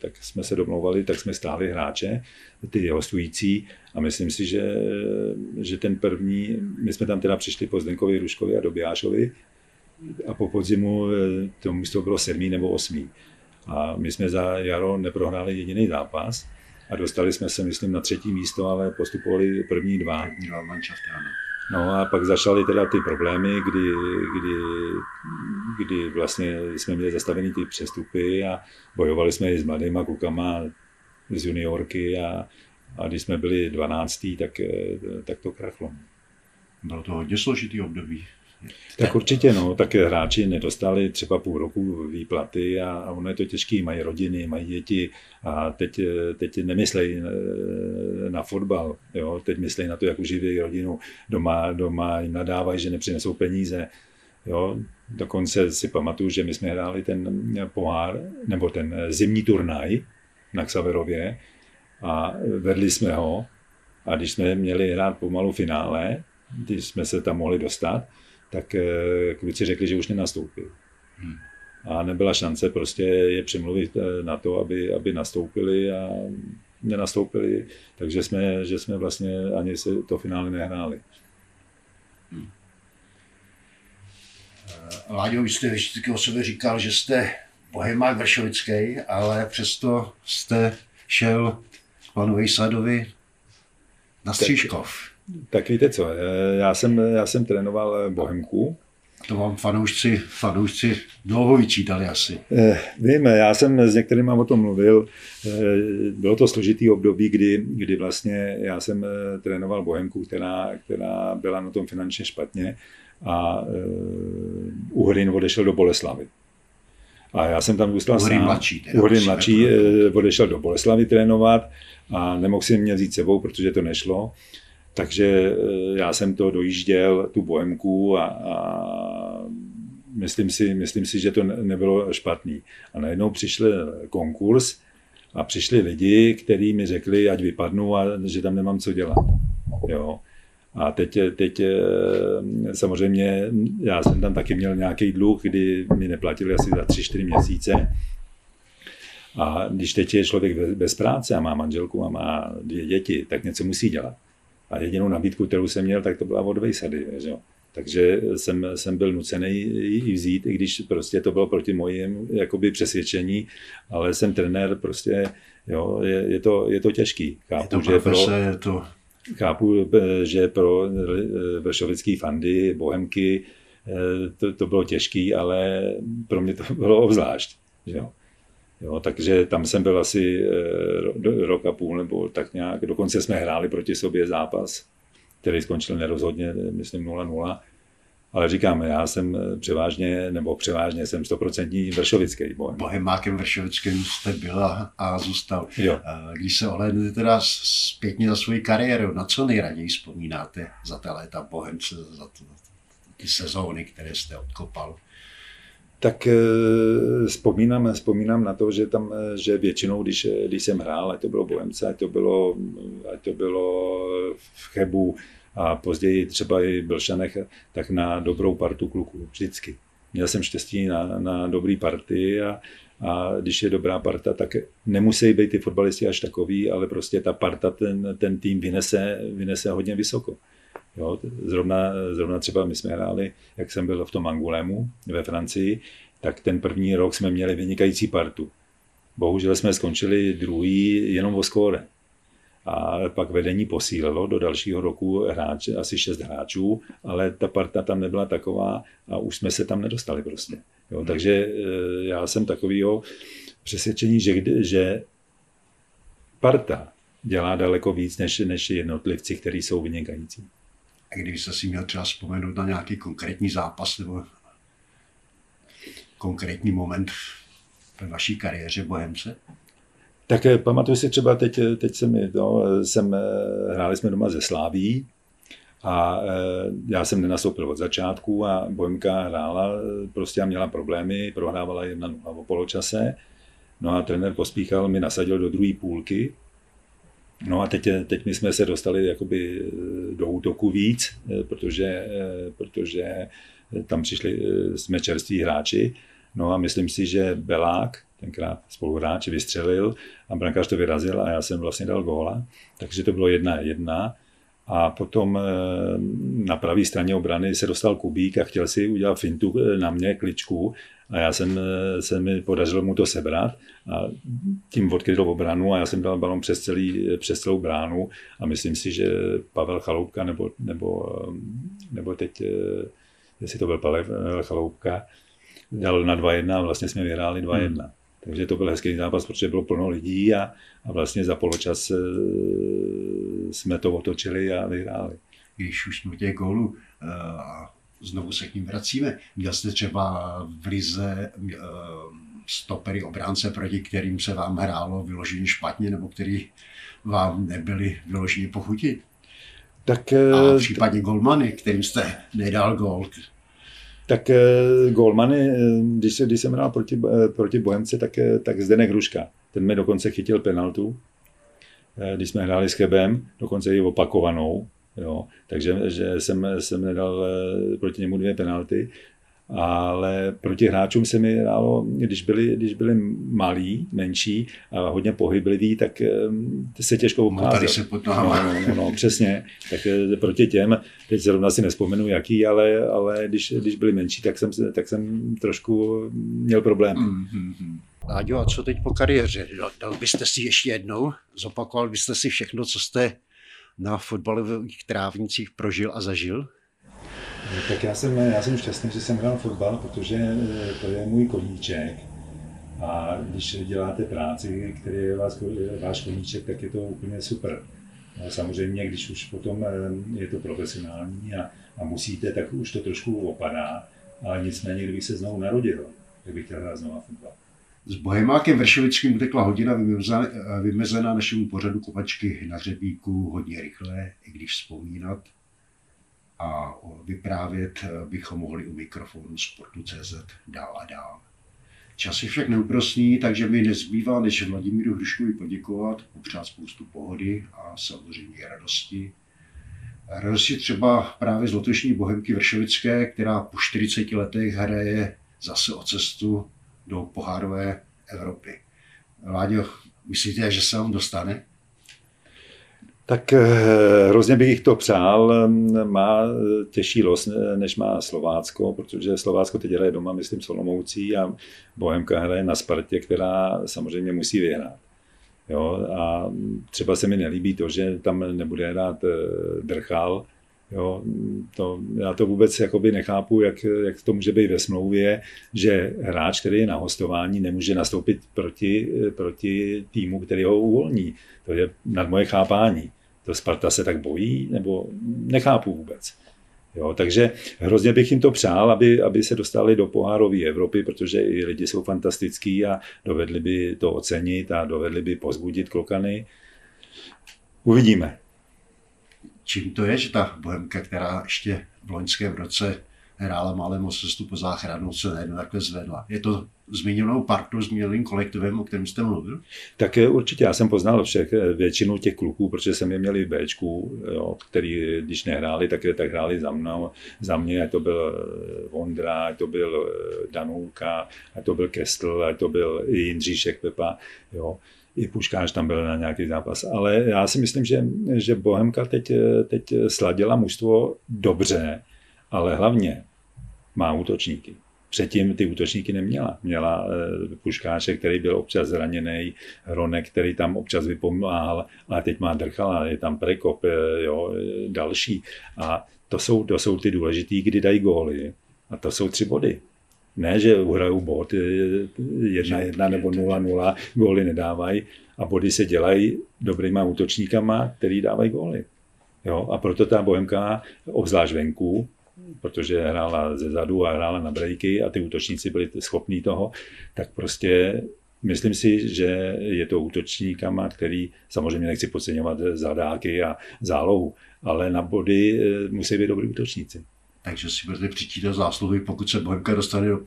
tak jsme se domlouvali, tak jsme stáli hráče, ty hostující a myslím si, že, že ten první, my jsme tam teda přišli po Zdenkovi, Ruškovi a Dobiášovi a po podzimu to místo bylo sedmý nebo osmý. A my jsme za jaro neprohráli jediný zápas a dostali jsme se, myslím, na třetí místo, ale postupovali první dva. První dva manšaftána. No a pak začaly teda ty problémy, kdy, kdy, kdy vlastně jsme měli zastavený ty přestupy a bojovali jsme i s mladýma klukama z juniorky a, a když jsme byli dvanáctí, tak, tak to krachlo. Bylo to hodně složitý období. Tak určitě, no, tak hráči nedostali třeba půl roku výplaty a, a ono je to těžké, mají rodiny, mají děti a teď, teď nemyslejí na fotbal, jo, teď myslejí na to, jak uživí rodinu, doma, doma jim nadávají, že nepřinesou peníze, jo, dokonce si pamatuju, že my jsme hráli ten pohár, nebo ten zimní turnaj na Xaverově a vedli jsme ho a když jsme měli hrát pomalu finále, když jsme se tam mohli dostat, tak kluci řekli, že už nenastoupil. Hmm. A nebyla šance prostě je přemluvit na to, aby, aby nastoupili a nenastoupili, takže jsme, že jsme vlastně ani se to finále nehráli. Hmm. Láďo, vy jste vždycky o sobě říkal, že jste bohemák vršovický, ale přesto jste šel k panu Vejsadovi na Stříškov. Tak víte co, já jsem, já jsem trénoval Bohemku. To vám fanoušci, fanoušci dlouho vyčítali asi. Vím, já jsem s některými o tom mluvil. Bylo to složitý období, kdy, kdy vlastně já jsem trénoval Bohemku, která, která byla na tom finančně špatně a Uhrin odešel do Boleslavy. A já jsem tam zůstal sám. Mladší, Uhrin mladší odešel do Boleslavy trénovat a nemohl si mě vzít sebou, protože to nešlo. Takže já jsem to dojížděl, tu Bohemku a, a myslím, si, myslím si, že to nebylo špatný. A najednou přišel konkurs a přišli lidi, kteří mi řekli, ať vypadnu a že tam nemám co dělat. Jo. A teď, teď samozřejmě já jsem tam taky měl nějaký dluh, kdy mi neplatili asi za tři čtyři měsíce. A když teď je člověk bez práce a má manželku a má dvě děti, tak něco musí dělat. A jedinou nabídku, kterou jsem měl, tak to byla od Vejsady. Jo. Takže jsem, jsem byl nucený ji vzít, i když prostě to bylo proti mojím jakoby přesvědčení, ale jsem trenér, prostě jo, je, je, to, je to těžký. Chápu, je to že profese, pro, to... chápu, že pro vršovický fandy, bohemky, to, to bylo těžký, ale pro mě to bylo obzvlášť. Jo. Jo, takže tam jsem byl asi rok a půl nebo tak nějak. Dokonce jsme hráli proti sobě zápas, který skončil nerozhodně, myslím nula nula. Ale říkám, já jsem převážně, nebo převážně jsem stoprocentní vršovický bohem. Bohemákem vršovickým jste byla a zůstal. Jo. Když se ohlédnete teda zpětně za svoji kariéru, na co nejraději vzpomínáte za ta léta Bohemce, za ty sezóny, které jste odkopal? Tak vzpomínám, vzpomínám na to, že tam, že většinou, když, když jsem hrál, ať to bylo Bohemce, ať to bylo, ať to bylo v Chebu, a později třeba i v Blšanech, tak na dobrou partu kluků vždycky. Měl jsem štěstí na, na dobrý party a, a když je dobrá parta, tak nemusí být ty fotbalisti až takový, ale prostě ta parta, ten, ten tým vynese, vynese hodně vysoko. Jo? Zrovna, zrovna třeba my jsme hráli, jak jsem byl v tom Angoulêmu ve Francii, tak ten první rok jsme měli vynikající partu. Bohužel jsme skončili druhý jenom o skóre. A pak vedení posílilo do dalšího roku hráč, asi šest hráčů, ale ta parta tam nebyla taková a už jsme se tam nedostali prostě. Jo, takže já jsem takovýho přesvědčení, že, že parta dělá daleko víc než, než jednotlivci, kteří jsou vynikající. A když jste si měl třeba vzpomenout na nějaký konkrétní zápas nebo konkrétní moment ve vaší kariéře Bohemce? Tak pamatuju si třeba, teď, teď jsem, no, jsem, hráli jsme doma ze Sláví a já jsem nenastoupil od začátku a Bohemka hrála prostě a měla problémy, prohrávala jedna nula o poločase. No a trenér pospíchal, mi nasadil do druhé půlky. No a teď, teď my jsme se dostali jakoby do útoku víc, protože, protože tam přišli, jsme čerství hráči. No a myslím si, že Belák, tenkrát spoluhráč, vystřelil a brankář to vyrazil a já jsem vlastně dal góla, takže to bylo jedna jedna. A potom na pravé straně obrany se dostal Kubík a chtěl si udělat fintu na mě, kličku, a já jsem, se mi podařilo mu to sebrat a tím odkryl obranu a já jsem dal balon přes, celý, přes celou bránu a myslím si, že Pavel Chaloupka nebo, nebo, nebo teď, jestli to byl Pavel Chaloupka, dal na dva jedna a vlastně jsme vyhráli dva jedna. Hmm. Takže to byl hezký zápas, protože bylo plno lidí a, a vlastně za poločas e, jsme to otočili a vyhráli. Když už jsme těch gólů a znovu se k ním vracíme, měl jste třeba v lize e, stopery obránce, proti kterým se vám hrálo vyloženě špatně nebo který vám nebyli vyloženě po chuti? Tak, a případně golmany, kterým jste nedal gól. Tak gólmany, když, když jsem hrál proti, proti Bohemce, tak, tak Zdeněk Hruška. Ten mi dokonce chytil penaltu, když jsme hráli s Chebem, dokonce i opakovanou. Jo. Takže že jsem, jsem nedal proti němu dvě penalty, ale proti hráčům se mi hrálo, když byli, když byli malí, menší a hodně pohybliví, tak se těžko obcházeli. Tady se potáhá. No, no, no, přesně. Tak proti těm, teď zrovna si nespomenu jaký, ale, ale když, když byli menší, tak jsem, tak jsem trošku měl problém. Mm-hmm. Láďo, a co teď po kariéře? Dal byste si ještě jednou, zopakoval byste si všechno, co jste na fotbalových trávnicích prožil a zažil? Tak já jsem, já jsem šťastný, že jsem hrál fotbal, protože to je můj koníček. A když děláte práci, který je vás, váš koníček, tak je to úplně super. Samozřejmě, když už potom je to profesionální a, a musíte, tak už to trošku opadá. Ale nicméně, kdybych se znovu narodil, tak bych chtěl hrát znovu fotbal. S Bohemákem Vršovickým utekla hodina vymezená našemu pořadu Kopačky na hřebíku hodně rychle, i když vzpomínat a vyprávět bychom mohli u mikrofonu sportu tečka cé zet dál a dál. Čas je však neúprosný, takže mi nezbývá, než Vladimíru Hruškovi poděkovat, popřát spoustu pohody a samozřejmě radosti. Radosti třeba právě z letošní Bohemky vršovické, která po čtyřiceti letech hraje zase o cestu do pohárové Evropy. Láďo, myslíte, že se vám dostane? Tak hrozně bych jich to přál, má těžší los, než má Slovácko, protože Slovácko teď hraje doma, myslím, s Olomoucí a Bohemka hraje na Spartě, která samozřejmě musí vyhrát. Jo? A třeba se mi nelíbí to, že tam nebude hrát Drchal. Jo? To, já to vůbec jakoby nechápu, jak, jak to může být ve smlouvě, že hráč, který je na hostování, nemůže nastoupit proti, proti týmu, který ho uvolní. To je nad moje chápání. To Sparta se tak bojí, nebo nechápu vůbec. Jo, takže hrozně bych jim to přál, aby, aby se dostali do pohárové Evropy, protože i lidi jsou fantastický a dovedli by to ocenit a dovedli by pozbudit klokany. Uvidíme. Čím to je, že ta Bohemka, která ještě v loňském roce hrála málem o cestu po záchranu, se najednou takhle zvedla? Je to zmíněnou partou, zmíněným kolektivem, o kterém jste mluvil? Tak určitě, já jsem poznal všech, většinu těch kluků, protože jsem je měl i v Bčku, jo, který když nehráli, tak, tak hráli za mnou, za mě, ať to byl Vondra, ať to byl Danulka, ať to byl Kestl, ať to byl i Jindříšek Pepa, jo. I Puškář tam byl na nějaký zápas, ale já si myslím, že, že Bohemka teď, teď sladila mužstvo dobře, ale hlavně má útočníky. Předtím ty útočníky neměla. Měla Puškáře, který byl občas zraněný, Hronek, který tam občas vypomáhal, ale teď má Drchala, je tam Prekop, jo, další. A to jsou, to jsou ty důležitý, kdy dají góly. A to jsou tři body. Ne, že uhrajou bod, jedna jedna nebo nula nula, góly nedávají a body se dělají dobrýma útočníkama, který dávají góly. Jo, a proto ta Bohemka, obzvlášť venku, protože hrála ze zadu a hrála na brejky a ty útočníci byli schopní toho, tak prostě myslím si, že je to útočníkama, který samozřejmě nechci podceňovat zadáky a zálohu, ale na body musí být dobrý útočníci. Takže si budete přičítat zásluhy, pokud se Bohemka dostane do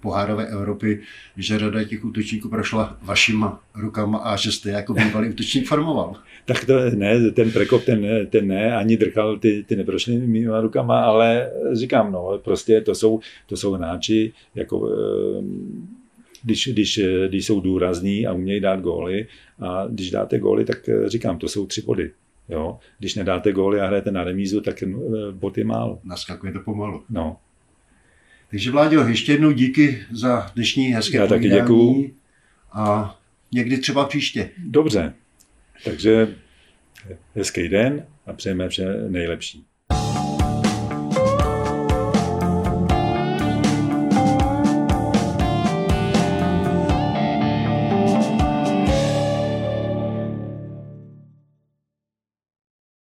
pohárové Evropy, že rada těch útočníků prošla vašima rukama a že jste jako bývalý útočník formoval. Tak to ne, ten Prekop, ten, ten ne, ani Drchal, ty, ty neprošly mýma rukama, ale říkám, no, prostě to jsou, to jsou hráči, jako, když, když, když jsou důrazní a umějí dát góly, a když dáte góly, tak říkám, to jsou tři body. Jo, když nedáte góly a hrajete na remízu, tak bod je málo. Naskakuje to pomalu. No. Takže Vláďo, ještě jednou díky za dnešní hezké Já povídání. Taky děkuju. A někdy třeba příště. Dobře, takže hezký den a přejeme vše nejlepší.